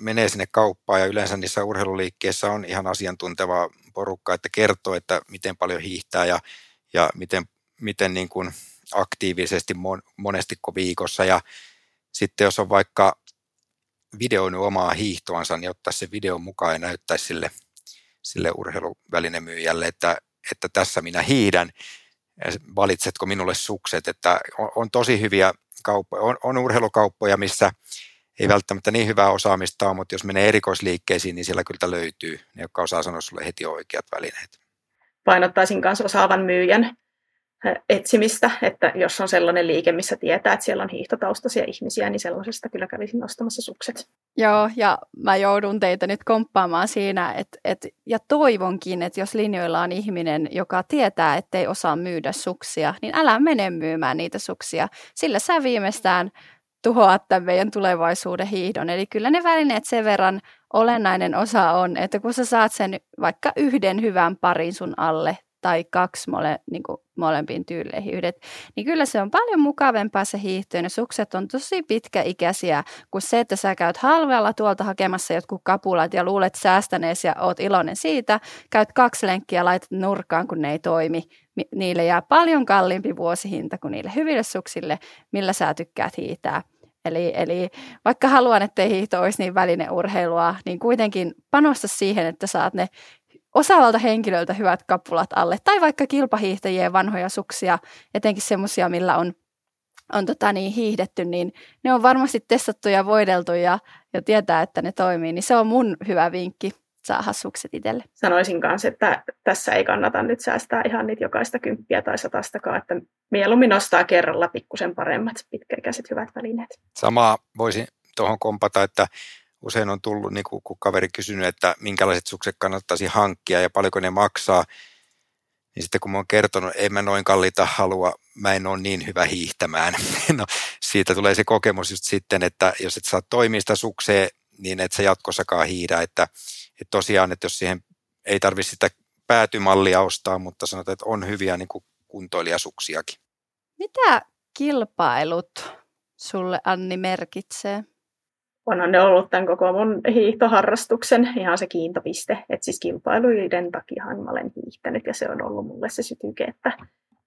menee sinne kauppaan ja yleensä niissä urheiluliikkeissä on ihan asiantuntevaa porukkaa, että kertoo, että miten paljon hiihtää ja miten niin kuin aktiivisesti monestiko viikossa. Ja sitten jos on vaikka videoinut omaa hiihtoansa, niin ottaisi se videon mukaan ja näyttäisi sille urheiluvälinemyyjälle, että tässä minä hiihdän, valitsetko minulle sukset, että on tosi hyviä kauppoja, on urheilukauppoja, missä ei välttämättä niin hyvää osaamista ole, mutta jos menee erikoisliikkeisiin, niin siellä kyllä löytyy ne, jotka osaa sanoa sinulle heti oikeat välineet. Painottaisin myös osaavan myyjän etsimistä, että jos on sellainen liike, missä tietää, että siellä on hiihtotaustaisia ihmisiä, niin sellaisesta kyllä kävisin ostamassa sukset. Joo, ja mä joudun teitä nyt komppaamaan siinä, ja toivonkin, että jos linjoilla on ihminen, joka tietää, ettei osaa myydä suksia, niin älä mene myymään niitä suksia, sillä sä viimeistään tuhoat tämän meidän tulevaisuuden hiihdon. Eli kyllä ne välineet sen verran olennainen osa on, että kun sä saat sen vaikka yhden hyvän parin sun alle, tai kaksi niin kuin molempiin tyyleihin yhdet, niin kyllä se on paljon mukavampaa se hiihtoon. Ne sukset on tosi pitkäikäisiä kuin se, että sä käyt halvella tuolta hakemassa jotkut kapulat ja luulet säästäneesi ja oot iloinen siitä. Käyt kaksi lenkkiä ja laitat nurkkaan, kun ne ei toimi. Niille jää paljon kalliimpi vuosihinta kuin niille hyville suksille, millä sä tykkäät hiihtää. Eli vaikka haluan, ettei hiihto olisi niin välineurheilua, niin kuitenkin panosta siihen, että saat ne osaavalta henkilöltä hyvät kapulat alle, tai vaikka kilpahiihtäjien vanhoja suksia, etenkin semmoisia, millä on hiihdetty, niin ne on varmasti testattu ja voideltu ja tietää, että ne toimii, niin se on mun hyvä vinkki saada sukset itselle. Sanoisin kanssa, että tässä ei kannata nyt säästää ihan niitä jokaista kymppiä tai satastakaan, että mieluummin nostaa kerralla pikkusen paremmat pitkäikäiset hyvät välineet. Samaa voisin tuohon kompata, että usein on tullut, niin kun kaveri kysynyt, että minkälaiset sukset kannattaisi hankkia ja paljonko ne maksaa, niin sitten kun mä oon kertonut, en mä noin kalliita halua, mä en ole niin hyvä hiihtämään. No, siitä tulee se kokemus just sitten, että jos et saa toimia sitä sukseen, niin et sä jatkossakaan hiihdä. Että tosiaan, että jos siihen ei tarvitse sitä päätymallia ostaa, mutta sanotaan, että on hyviä niin kuin kuntoilijasuksiakin. Mitä kilpailut sulle, Anni, merkitsee? Onhan ne ollut tämän koko mun hiihtoharrastuksen ihan se kiintopiste, että siis kilpailuiden takiahan mä olen hiihtänyt ja se on ollut mulle se sytyke, että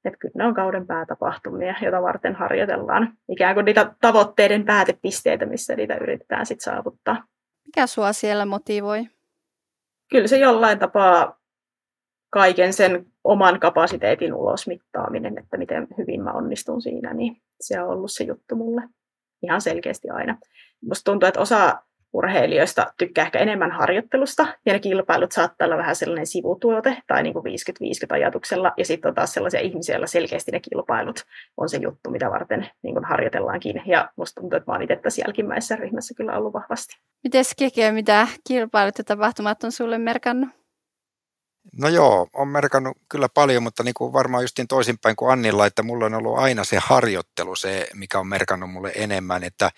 kyllä ne on kauden päätapahtumia, jota varten harjoitellaan ikään kuin niitä tavoitteiden päätepisteitä, missä niitä yritetään sitten saavuttaa. Mikä sua siellä motivoi? kyllä se jollain tapaa kaiken sen oman kapasiteetin ulosmittaaminen, että miten hyvin mä onnistun siinä, niin se on ollut se juttu mulle ihan selkeästi aina. Musta tuntuu, että osa urheilijoista tykkää ehkä enemmän harjoittelusta, ja ne kilpailut saattaa olla vähän sellainen sivutuote, tai niin kuin 50-50 ajatuksella, ja sitten on taas sellaisia ihmisiä, joilla selkeästi ne kilpailut on se juttu, mitä varten niin kuin harjoitellaankin, ja musta tuntuu, että mä oon itse tässä jälkimmäisessä ryhmässä kyllä ollut vahvasti. Mites Keke, mitä kilpailut ja tapahtumat on sulle merkannut? No joo, on merkannut kyllä paljon, mutta niin kuin varmaan justiin toisinpäin kuin Annilla, että mulla on ollut aina se harjoittelu, se mikä on merkannut mulle enemmän, että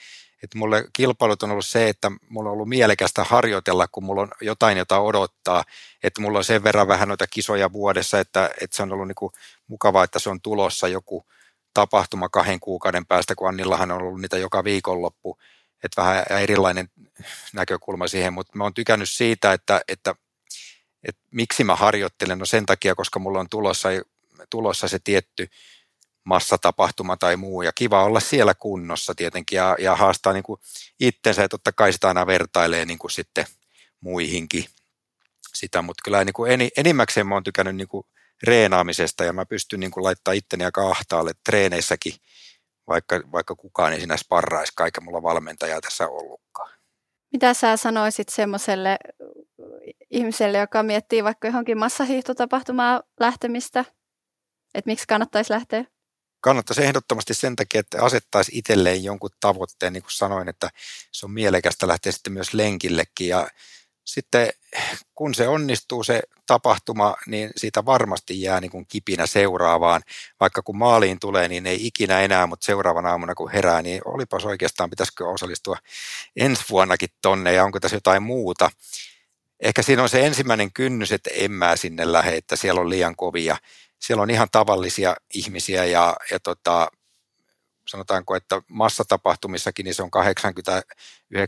mulle kilpailut on ollut se, että mulla on ollut mielekästä harjoitella, kun mulla on jotain, jota odottaa, että mulla on sen verran vähän noita kisoja vuodessa, että se on ollut niin kuin mukavaa, että se on tulossa joku tapahtuma 2 kuukauden päästä, kun Annillahan on ollut niitä joka viikonloppu, että vähän erilainen näkökulma siihen, mutta mä oon tykännyt siitä, että miksi mä harjoittelen, no sen takia, koska mulla on tulossa se tietty massatapahtuma tai muu, ja kiva olla siellä kunnossa tietenkin, ja haastaa niin kuin itsensä, ja totta kai sitä aina vertailee niin kuin sitten muihinkin sitä, mutta kyllä niin kuin enimmäkseen mä oon tykännyt niin kuin reenaamisesta, ja mä pystyn niin kuin laittamaan itteni aika ahtaalle treeneissäkin, vaikka kukaan ei siinä sparraisi, kaiken mulla valmentajaa tässä ollutkaan. Mitä sä sanoisit semmoiselle ihmiselle, joka miettii vaikka johonkin massahiihtotapahtumaan lähtemistä, että miksi kannattaisi lähteä? Kannattaisi ehdottomasti sen takia, että asettaisi itselleen jonkun tavoitteen, niin kuin sanoin, että se on mielekästä lähteä sitten myös lenkillekin. Ja sitten kun se onnistuu se tapahtuma, niin siitä varmasti jää niin kuin kipinä seuraavaan. Vaikka kun maaliin tulee, niin ei ikinä enää, mutta seuraavana aamuna kun herää, niin olipas oikeastaan, pitäisikö osallistua ensi vuonnakin tonne ja onko tässä jotain muuta. Ehkä siinä on se ensimmäinen kynnys, että en mä sinne lähde, että siellä on liian kovia. Siellä on ihan tavallisia ihmisiä ja sanotaanko, että massatapahtumissakin niin se on 80-90%,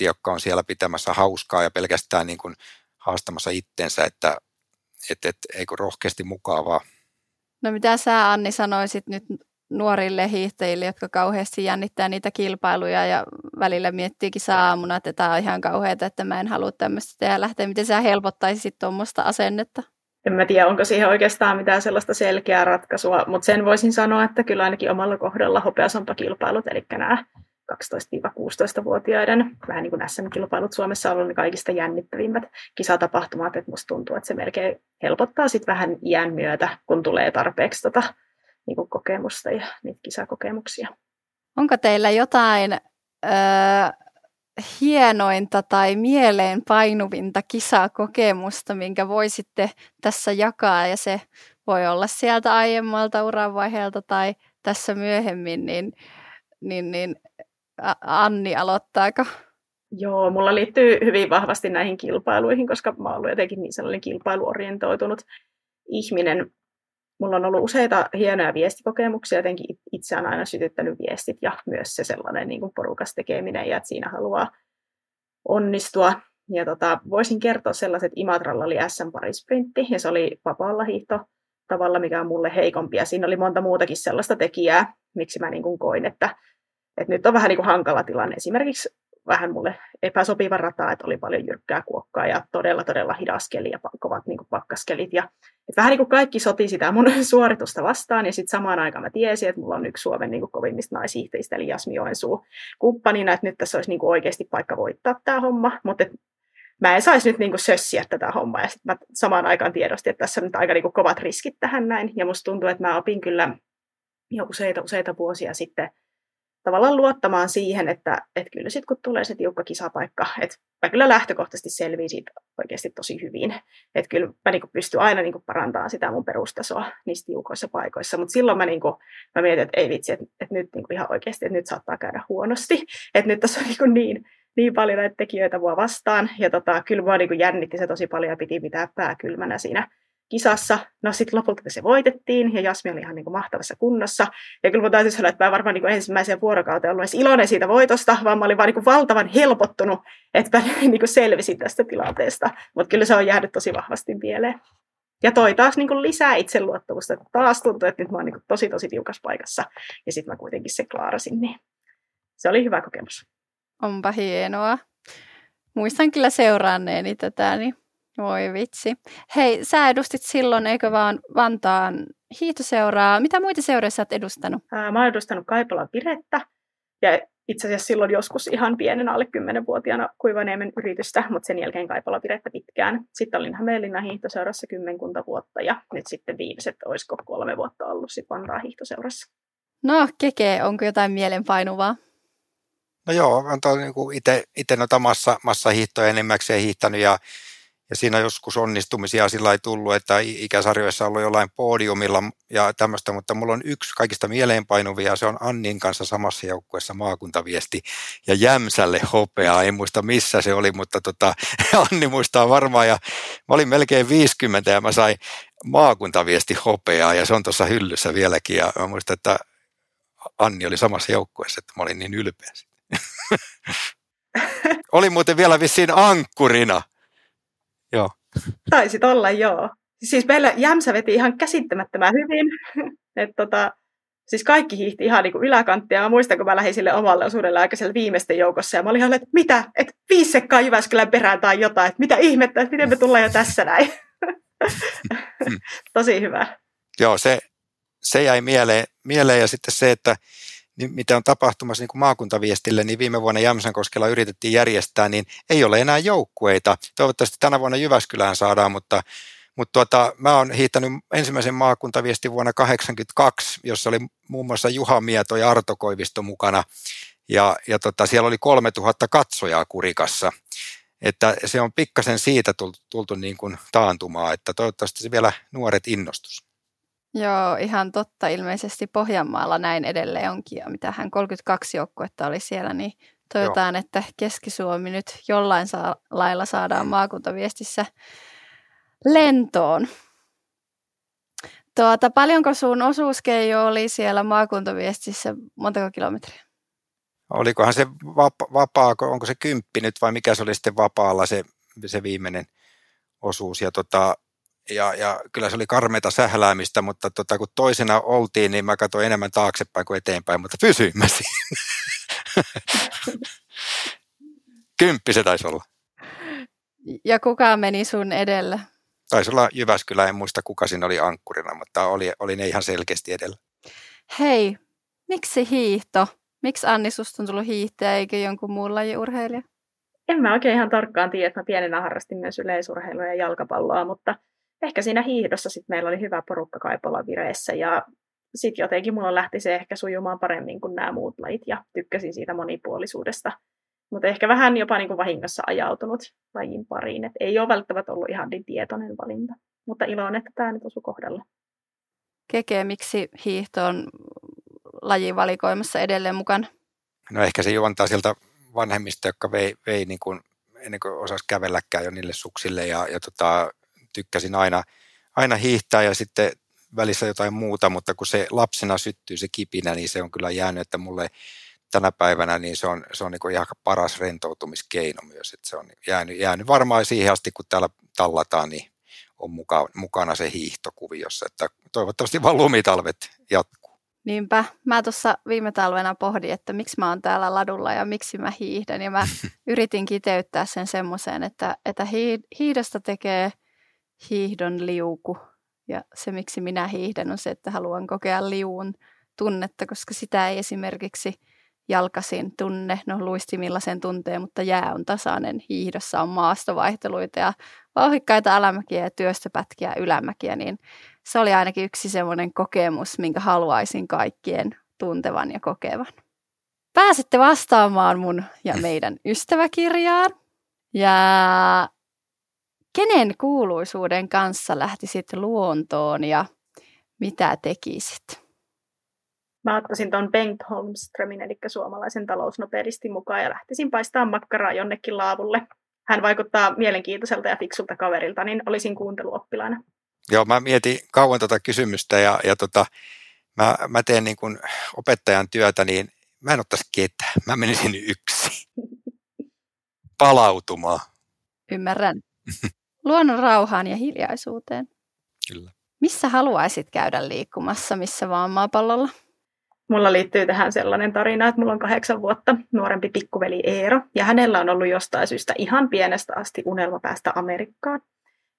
jotka on siellä pitämässä hauskaa ja pelkästään niin kuin haastamassa itsensä, että eikö rohkeasti mukavaa. No mitä sä Anni sanoisit nyt nuorille hiihtäjille, jotka kauheasti jännittää niitä kilpailuja ja välillä miettii kisa-aamuna, että tämä on ihan kauheata, että mä en halua tämmöistä tehdä lähteä. Miten sä helpottaisit tuommoista asennetta? En mä tiedä, onko siihen oikeastaan mitään sellaista selkeää ratkaisua, mutta sen voisin sanoa, että kyllä ainakin omalla kohdalla hopeasompakilpailut, eli nämä 12-16-vuotiaiden, vähän niin kuin SM-kilpailut Suomessa on ollut ne kaikista jännittävimmät kisatapahtumat, että musta tuntuu, että se melkein helpottaa sitten vähän iän myötä, kun tulee tarpeeksi niin kuin kokemusta ja niitä kisakokemuksia. Onko teillä jotain hienointa tai mieleen painuvinta kisakokemusta, minkä voisitte tässä jakaa, ja se voi olla sieltä aiemmalta uranvaiheelta tai tässä myöhemmin, niin Anni, aloittaako? Joo, mulla liittyy hyvin vahvasti näihin kilpailuihin, koska mä oon ollut jotenkin niin sellainen kilpailuorientoitunut ihminen. Mulla on ollut useita hienoja viestikokemuksia, jotenkin itse on aina sytyttänyt viestit ja myös se sellainen niin kuin porukas tekeminen ja että siinä haluaa onnistua. Ja voisin kertoa sellaiset, Imatralla oli SM-parisprintti ja se oli vapaalla hiihtotavalla, mikä on mulle heikompi. Ja siinä oli monta muutakin sellaista tekijää, miksi mä niin kuin koin, että nyt on vähän niin kuin hankala tilanne. Esimerkiksi vähän mulle epäsopiva rata, että oli paljon jyrkkää kuokkaa ja todella hidas keli ja kovat niin kuin pakkaskelit. Ja, vähän niin kuin kaikki soti sitä mun suoritusta vastaan, ja sitten samaan aikaan mä tiesin, että mulla on yksi Suomen niin kuin kovimmista naishiihtäjistä, eli Jasmi Joensuu kumppanina, että nyt tässä olisi niin kuin oikeasti paikka voittaa tämä homma, mutta mä en saisi nyt niin kuin sössiä tätä hommaa, ja sitten mä samaan aikaan tiedostin, että tässä on nyt aika niin kuin kovat riskit tähän näin, ja musta tuntuu, että mä opin kyllä jo useita vuosia sitten tavallaan luottamaan siihen, että kyllä sitten kun tulee se tiukka kisapaikka, että mä kyllä lähtökohtaisesti selviin siitä oikeasti tosi hyvin. Että kyllä mä niinku pystyn aina niinku parantamaan sitä mun perustasoa niissä tiukoissa paikoissa. Mutta silloin mä mietin, että ei vitsi, että nyt niinku ihan oikeasti, että nyt saattaa käydä huonosti. Että nyt tässä on niinku niin paljon näitä tekijöitä mua vastaan. Ja kyllä mua niinku jännitti se tosi paljon ja piti pitää pää kylmänä siinä kisassa. No sitten lopulta se voitettiin ja Jasmi oli ihan niin kuin mahtavassa kunnossa. Ja kyllä mä täytyy sanoa, että mä varmaan niin kuin ensimmäiseen vuorokauteen ollut edes iloinen siitä voitosta, vaan mä olin vaan niin kuin valtavan helpottunut, että mä niin kuin selvisin tästä tilanteesta. Mutta kyllä se on jäänyt tosi vahvasti mieleen. Ja toi taas niin kuin lisää itseluottamusta. Taas tuntuu, että nyt mä oon niin kuin tosi tiukassa paikassa. Ja sitten mä kuitenkin se klaarasin. Niin se oli hyvä kokemus. Onpa hienoa. Muistan kyllä seuranneeni tätä, niin Voi vitsi. Hei, sä edustit silloin, eikö vaan Vantaan hiihtoseuraa. Mitä muita seuroja sä oot edustanut? Mä oon edustanut Kaipalan Pirettä ja itse asiassa silloin joskus ihan pienenä alle 10-vuotiaana Kuivaniemen yritystä, mutta sen jälkeen Kaipalan Pirettä pitkään. Sitten olin Hämeenlinnan hiihtoseurassa 10 vuotta ja nyt sitten viimeiset, olisiko 3 vuotta ollut sitten Vantaan hiihtoseurassa. No kekee, onko jotain mielenpainuvaa? No joo, mä oon niinku itse noita massahiihtoja enimmäkseen hiihtänyt ja siinä joskus onnistumisia sillä ei tullut, että ikäsarjoissa on ollut jollain podiumilla ja tämmöistä, mutta mulla on yksi kaikista mieleenpainuvia, se on Annin kanssa samassa joukkueessa maakuntaviesti ja Jämsälle hopeaa, en muista missä se oli, mutta Anni muistaa varmaan ja mä olin melkein 50 ja mä sain maakuntaviesti hopeaa ja se on tuossa hyllyssä vieläkin ja mä muistan, että Anni oli samassa joukkueessa, että mä olin niin ylpeä. Oli muuten vielä vissiin ankkurina. Joo. Taisit olla, joo. Siis meillä Jämsä veti ihan käsittämättömän hyvin. Siis kaikki hiihti ihan niin kuin yläkanttia. Mä muistan, kun mä lähdin sille omalle osuudelle aikaiselle viimeisten joukossa. Ja mä olin ihan, että mitä? Että 5 sekkaa Jyväskylän perään tai jotain. Että mitä ihmettä, että miten me tullaan jo tässä näin. Tosi hyvä. Joo, se jäi mieleen ja sitten se, että mitä on tapahtumassa niin kuin maakuntaviestille, niin viime vuonna Jämsänkoskella yritettiin järjestää, niin ei ole enää joukkueita. Toivottavasti tänä vuonna Jyväskylään saadaan, mutta mä oon hiihtänyt ensimmäisen maakuntaviestin vuonna 1982, jossa oli muun muassa Juha Mieto ja Arto Koivisto mukana, ja siellä oli 3000 katsojaa Kurikassa. Että se on pikkasen siitä tultu niin kuin taantumaan, että toivottavasti se vielä nuoret innostus. Joo, ihan totta. Ilmeisesti Pohjanmaalla näin edelleen onkin, ja mitähän 32 joukkuetta oli siellä, niin toivotaan, joo, että Keski-Suomi nyt jollain lailla saadaan maakuntaviestissä lentoon. Paljonko sun osuus, Keijo, oli siellä maakuntaviestissä? Montako kilometriä? Olikohan se vapaa, onko se 10 nyt vai mikä se oli sitten vapaalla se viimeinen osuus? Ja kyllä se oli karmeita sähläämistä, mutta kun toisena oltiin, niin mä katsoin enemmän taaksepäin kuin eteenpäin, mutta pysyin mä siinä. 10 se taisi olla. Ja kuka meni sun edellä? Taisi olla Jyväskylä, en muista kuka siinä oli ankkurina, mutta oli ne ihan selkeästi edellä. Hei, miksi hiihto? Miksi Anni susta on tullut hiihtäjä eikä jonkun muun lajiurheilija? En mä oikein ihan tarkkaan tiedä, että mä pienenä harrastin myös yleisurheilua ja jalkapalloa, mutta ehkä siinä hiihdossa sit meillä oli hyvä porukka Kaipalan Vireessä ja sitten jotenkin mulla lähti se ehkä sujumaan paremmin kuin nämä muut lajit ja tykkäsin siitä monipuolisuudesta. Mutta ehkä vähän jopa niin kuin vahingossa ajautunut lajin pariin. Et ei ole välttämättä ollut ihan niin tietoinen valinta, mutta iloinen, että tämä nyt osui kohdalla. Keke, miksi hiihto on lajivalikoimassa edelleen mukana? No ehkä se juontaa sieltä vanhemmista, jotka vei niin kuin, ennen kuin osasi kävelläkään jo niille suksille ja tykkäsin aina hiihtää ja sitten välissä jotain muuta, mutta kun se lapsena syttyy se kipinä, niin se on kyllä jäänyt, että mulle tänä päivänä niin se on niin kuin ihan paras rentoutumiskeino myös, että se on jäänyt varmaan siihen asti, kun täällä tallataan, niin on mukana se hiihtokuviossa, että toivottavasti vaan lumitalvet jatkuu. Niinpä. Mä tuossa viime talvena pohdin, että miksi mä oon täällä ladulla ja miksi mä hiihdän ja mä yritin kiteyttää sen semmoiseen, että hiihdosta tekee hiihdon liuku. Ja se, miksi minä hiihdän, on se, että haluan kokea liuun tunnetta, koska sitä ei esimerkiksi jalkasin tunne. No, luistimilla sen tuntee, mutta jää on tasainen. Hiihdossa on maastovaihteluita ja vauhikkaita alamäkiä ja työstöpätkiä ylämäkiä. Niin se oli ainakin yksi semmoinen kokemus, minkä haluaisin kaikkien tuntevan ja kokevan. Pääsitte vastaamaan mun ja meidän ystäväkirjaan. Ja kenen kuuluisuuden kanssa lähtisit luontoon ja mitä tekisit? Mä ottaisin tuon Bengt Holmströmin, eli suomalaisen talousnoperistin mukaan, ja lähtisin paistamaan makkaraa jonnekin laavulle. Hän vaikuttaa mielenkiintoiselta ja fiksulta kaverilta, niin olisin kuunteluoppilaana. Joo, mä mietin kauan tätä kysymystä, ja mä teen niin kuin opettajan työtä, niin mä en ottaisi ketään. Mä menisin yksin palautumaan. Ymmärrän. Luonnon rauhaan ja hiljaisuuteen. Kyllä. Missä haluaisit käydä liikkumassa, missä vaan maapallolla? Mulla liittyy tähän sellainen tarina, että mulla on 8 vuotta nuorempi pikkuveli Eero, ja hänellä on ollut jostain syystä ihan pienestä asti unelma päästä Amerikkaan.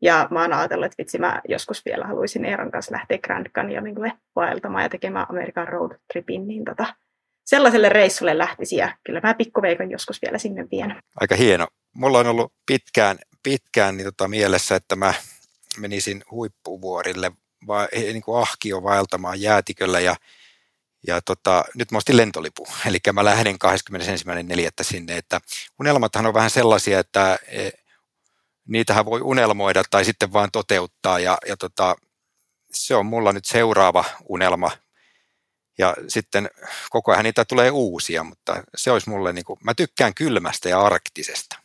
Ja mä oon ajatellut, että vitsi, mä joskus vielä haluaisin Eeron kanssa lähteä Grand Canyonille vaeltamaan ja tekemään Amerikan road tripin, niin sellaiselle reissulle lähtisi ja kyllä mä pikkuveikon joskus vielä sinne vien. Aika hieno. Mulla on ollut pitkään niin mielessä, että mä menisin huippuvuorille niin kuin Ahkio vaeltamaan jäätiköllä ja nyt mä ostin lentolipu, eli mä lähden 21.4. sinne, että unelmathan on vähän sellaisia, että niitähän voi unelmoida tai sitten vaan toteuttaa ja se on mulla nyt seuraava unelma ja sitten koko ajan niitä tulee uusia, mutta se olisi mulle niin kuin, mä tykkään kylmästä ja arktisesta.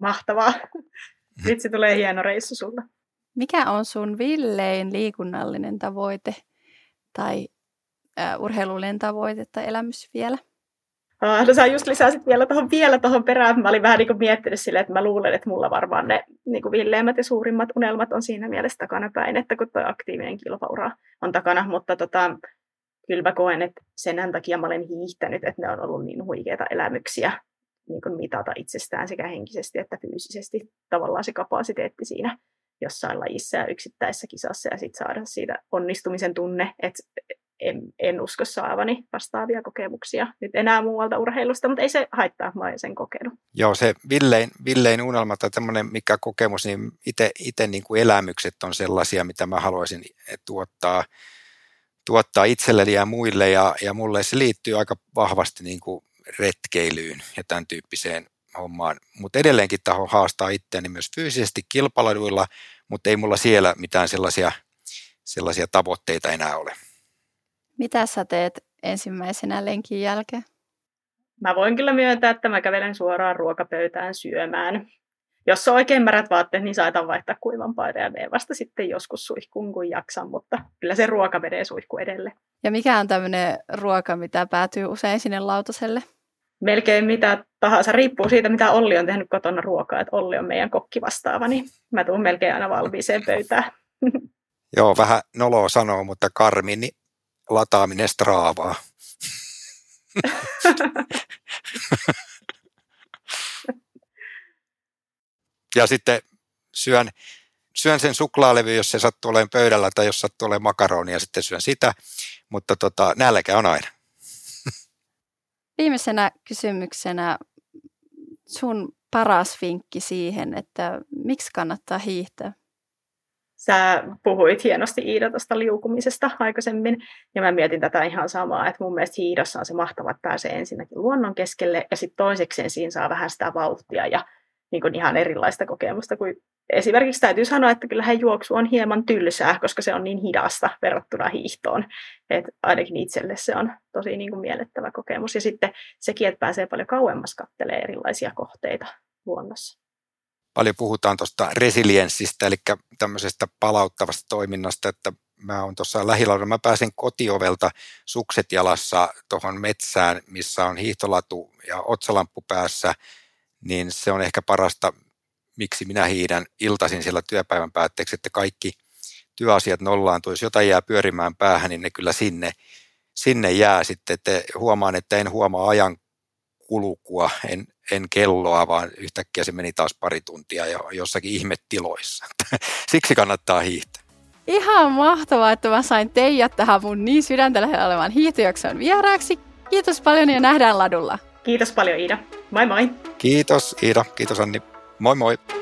Mahtavaa, nyt se tulee hieno reissu sulta. Mikä on sun villein liikunnallinen tavoite tai urheilullinen tavoite tai elämys vielä? No sä just lisäsit vielä tuohon perään. Mä olin vähän niin kuin miettinyt silleen, että mä luulen, että mulla varmaan ne niin kuin villeimmät ja suurimmat unelmat on siinä mielessä takanapäin, että kun toi aktiivinen kilpaura on takana, mutta kyllä mä koen, että sen takia mä olen hiihtänyt, että ne on ollut niin huikeita elämyksiä niin kuin mitata itsestään sekä henkisesti että fyysisesti tavallaan se kapasiteetti siinä jossain lajissa ja yksittäisessä kisassa ja sitten saada siitä onnistumisen tunne, että en usko saavani vastaavia kokemuksia nyt enää muualta urheilusta, mutta ei se haittaa, mä olen sen kokenut. Joo, se villein unelma tai tämmöinen mikä kokemus, niin itse niin kuin elämykset on sellaisia, mitä mä haluaisin tuottaa itselleni ja muille ja mulle se liittyy aika vahvasti niin kuin retkeilyyn ja tämän tyyppiseen hommaan, mutta edelleenkin taho haastaa itseäni myös fyysisesti kilpailuilla, mutta ei mulla siellä mitään sellaisia tavoitteita enää ole. Mitä sä teet ensimmäisenä lenkin jälkeen? Mä voin kyllä myöntää, että mä kävelen suoraan ruokapöytään syömään. Jos on oikein märät vaatteet, niin saatan vaihtaa kuivan paidan ja menen vasta sitten joskus suihkuun, kun jaksan, mutta kyllä se ruoka menee suihku edelle. Ja mikä on tämmöinen ruoka, mitä päätyy usein sinne lautaselle? Melkein mitä tahansa, riippuu siitä, mitä Olli on tehnyt kotona ruokaa, että Olli on meidän kokki vastaava, niin mä tuun melkein aina valmiiseen pöytään. Joo, vähän noloa sanoo, mutta Karmini lataaminen straavaa. Ja sitten syön sen suklaalevy, jos se sattuu olemaan pöydällä tai jos sattuu olemaan makaronia, sitten syön sitä, mutta nälkä on aina. Viimeisenä kysymyksenä sun paras vinkki siihen, että miksi kannattaa hiihtää? Sä puhuit hienosti Iida tuosta liukumisesta aikaisemmin, ja mä mietin tätä ihan samaa, että mun mielestä hiidossa on se mahtava, että pääsee ensinnäkin luonnon keskelle, ja sitten toisekseen siinä saa vähän sitä vauhtia ja niin kuin ihan erilaista kokemusta. Kuin esimerkiksi täytyy sanoa, että kyllähän juoksu on hieman tylsää, koska se on niin hidasta verrattuna hiihtoon. Et ainakin itselle se on tosi niin kuin miellettävä kokemus, ja sitten sekin, että pääsee paljon kauemmas katselemaan erilaisia kohteita luonnossa. Paljon puhutaan tuosta resilienssistä, eli tämmöisestä palauttavasta toiminnasta, että mä oon tuossa lähilaudalla, mä pääsen kotiovelta sukset jalassa tuohon metsään, missä on hiihtolatu ja otsalamppu päässä, niin se on ehkä parasta, miksi minä hiihdän iltaisin siellä työpäivän päätteeksi, että kaikki työasiat nollaantuu, jos jotain jää pyörimään päähän, niin ne kyllä sinne jää sitten, että huomaan, että en huomaa ajan kulkua, en kelloa, vaan yhtäkkiä se meni taas pari tuntia ja jossakin ihmetiloissa. Siksi kannattaa hiihtää. Ihan mahtavaa, että mä sain teidät tähän mun niin sydäntä lähellä olevan hiihtojakson vieraaksi. Kiitos paljon ja nähdään ladulla. Kiitos paljon Iida. Moi moi. Kiitos Iida. Kiitos Anni. Moi moi.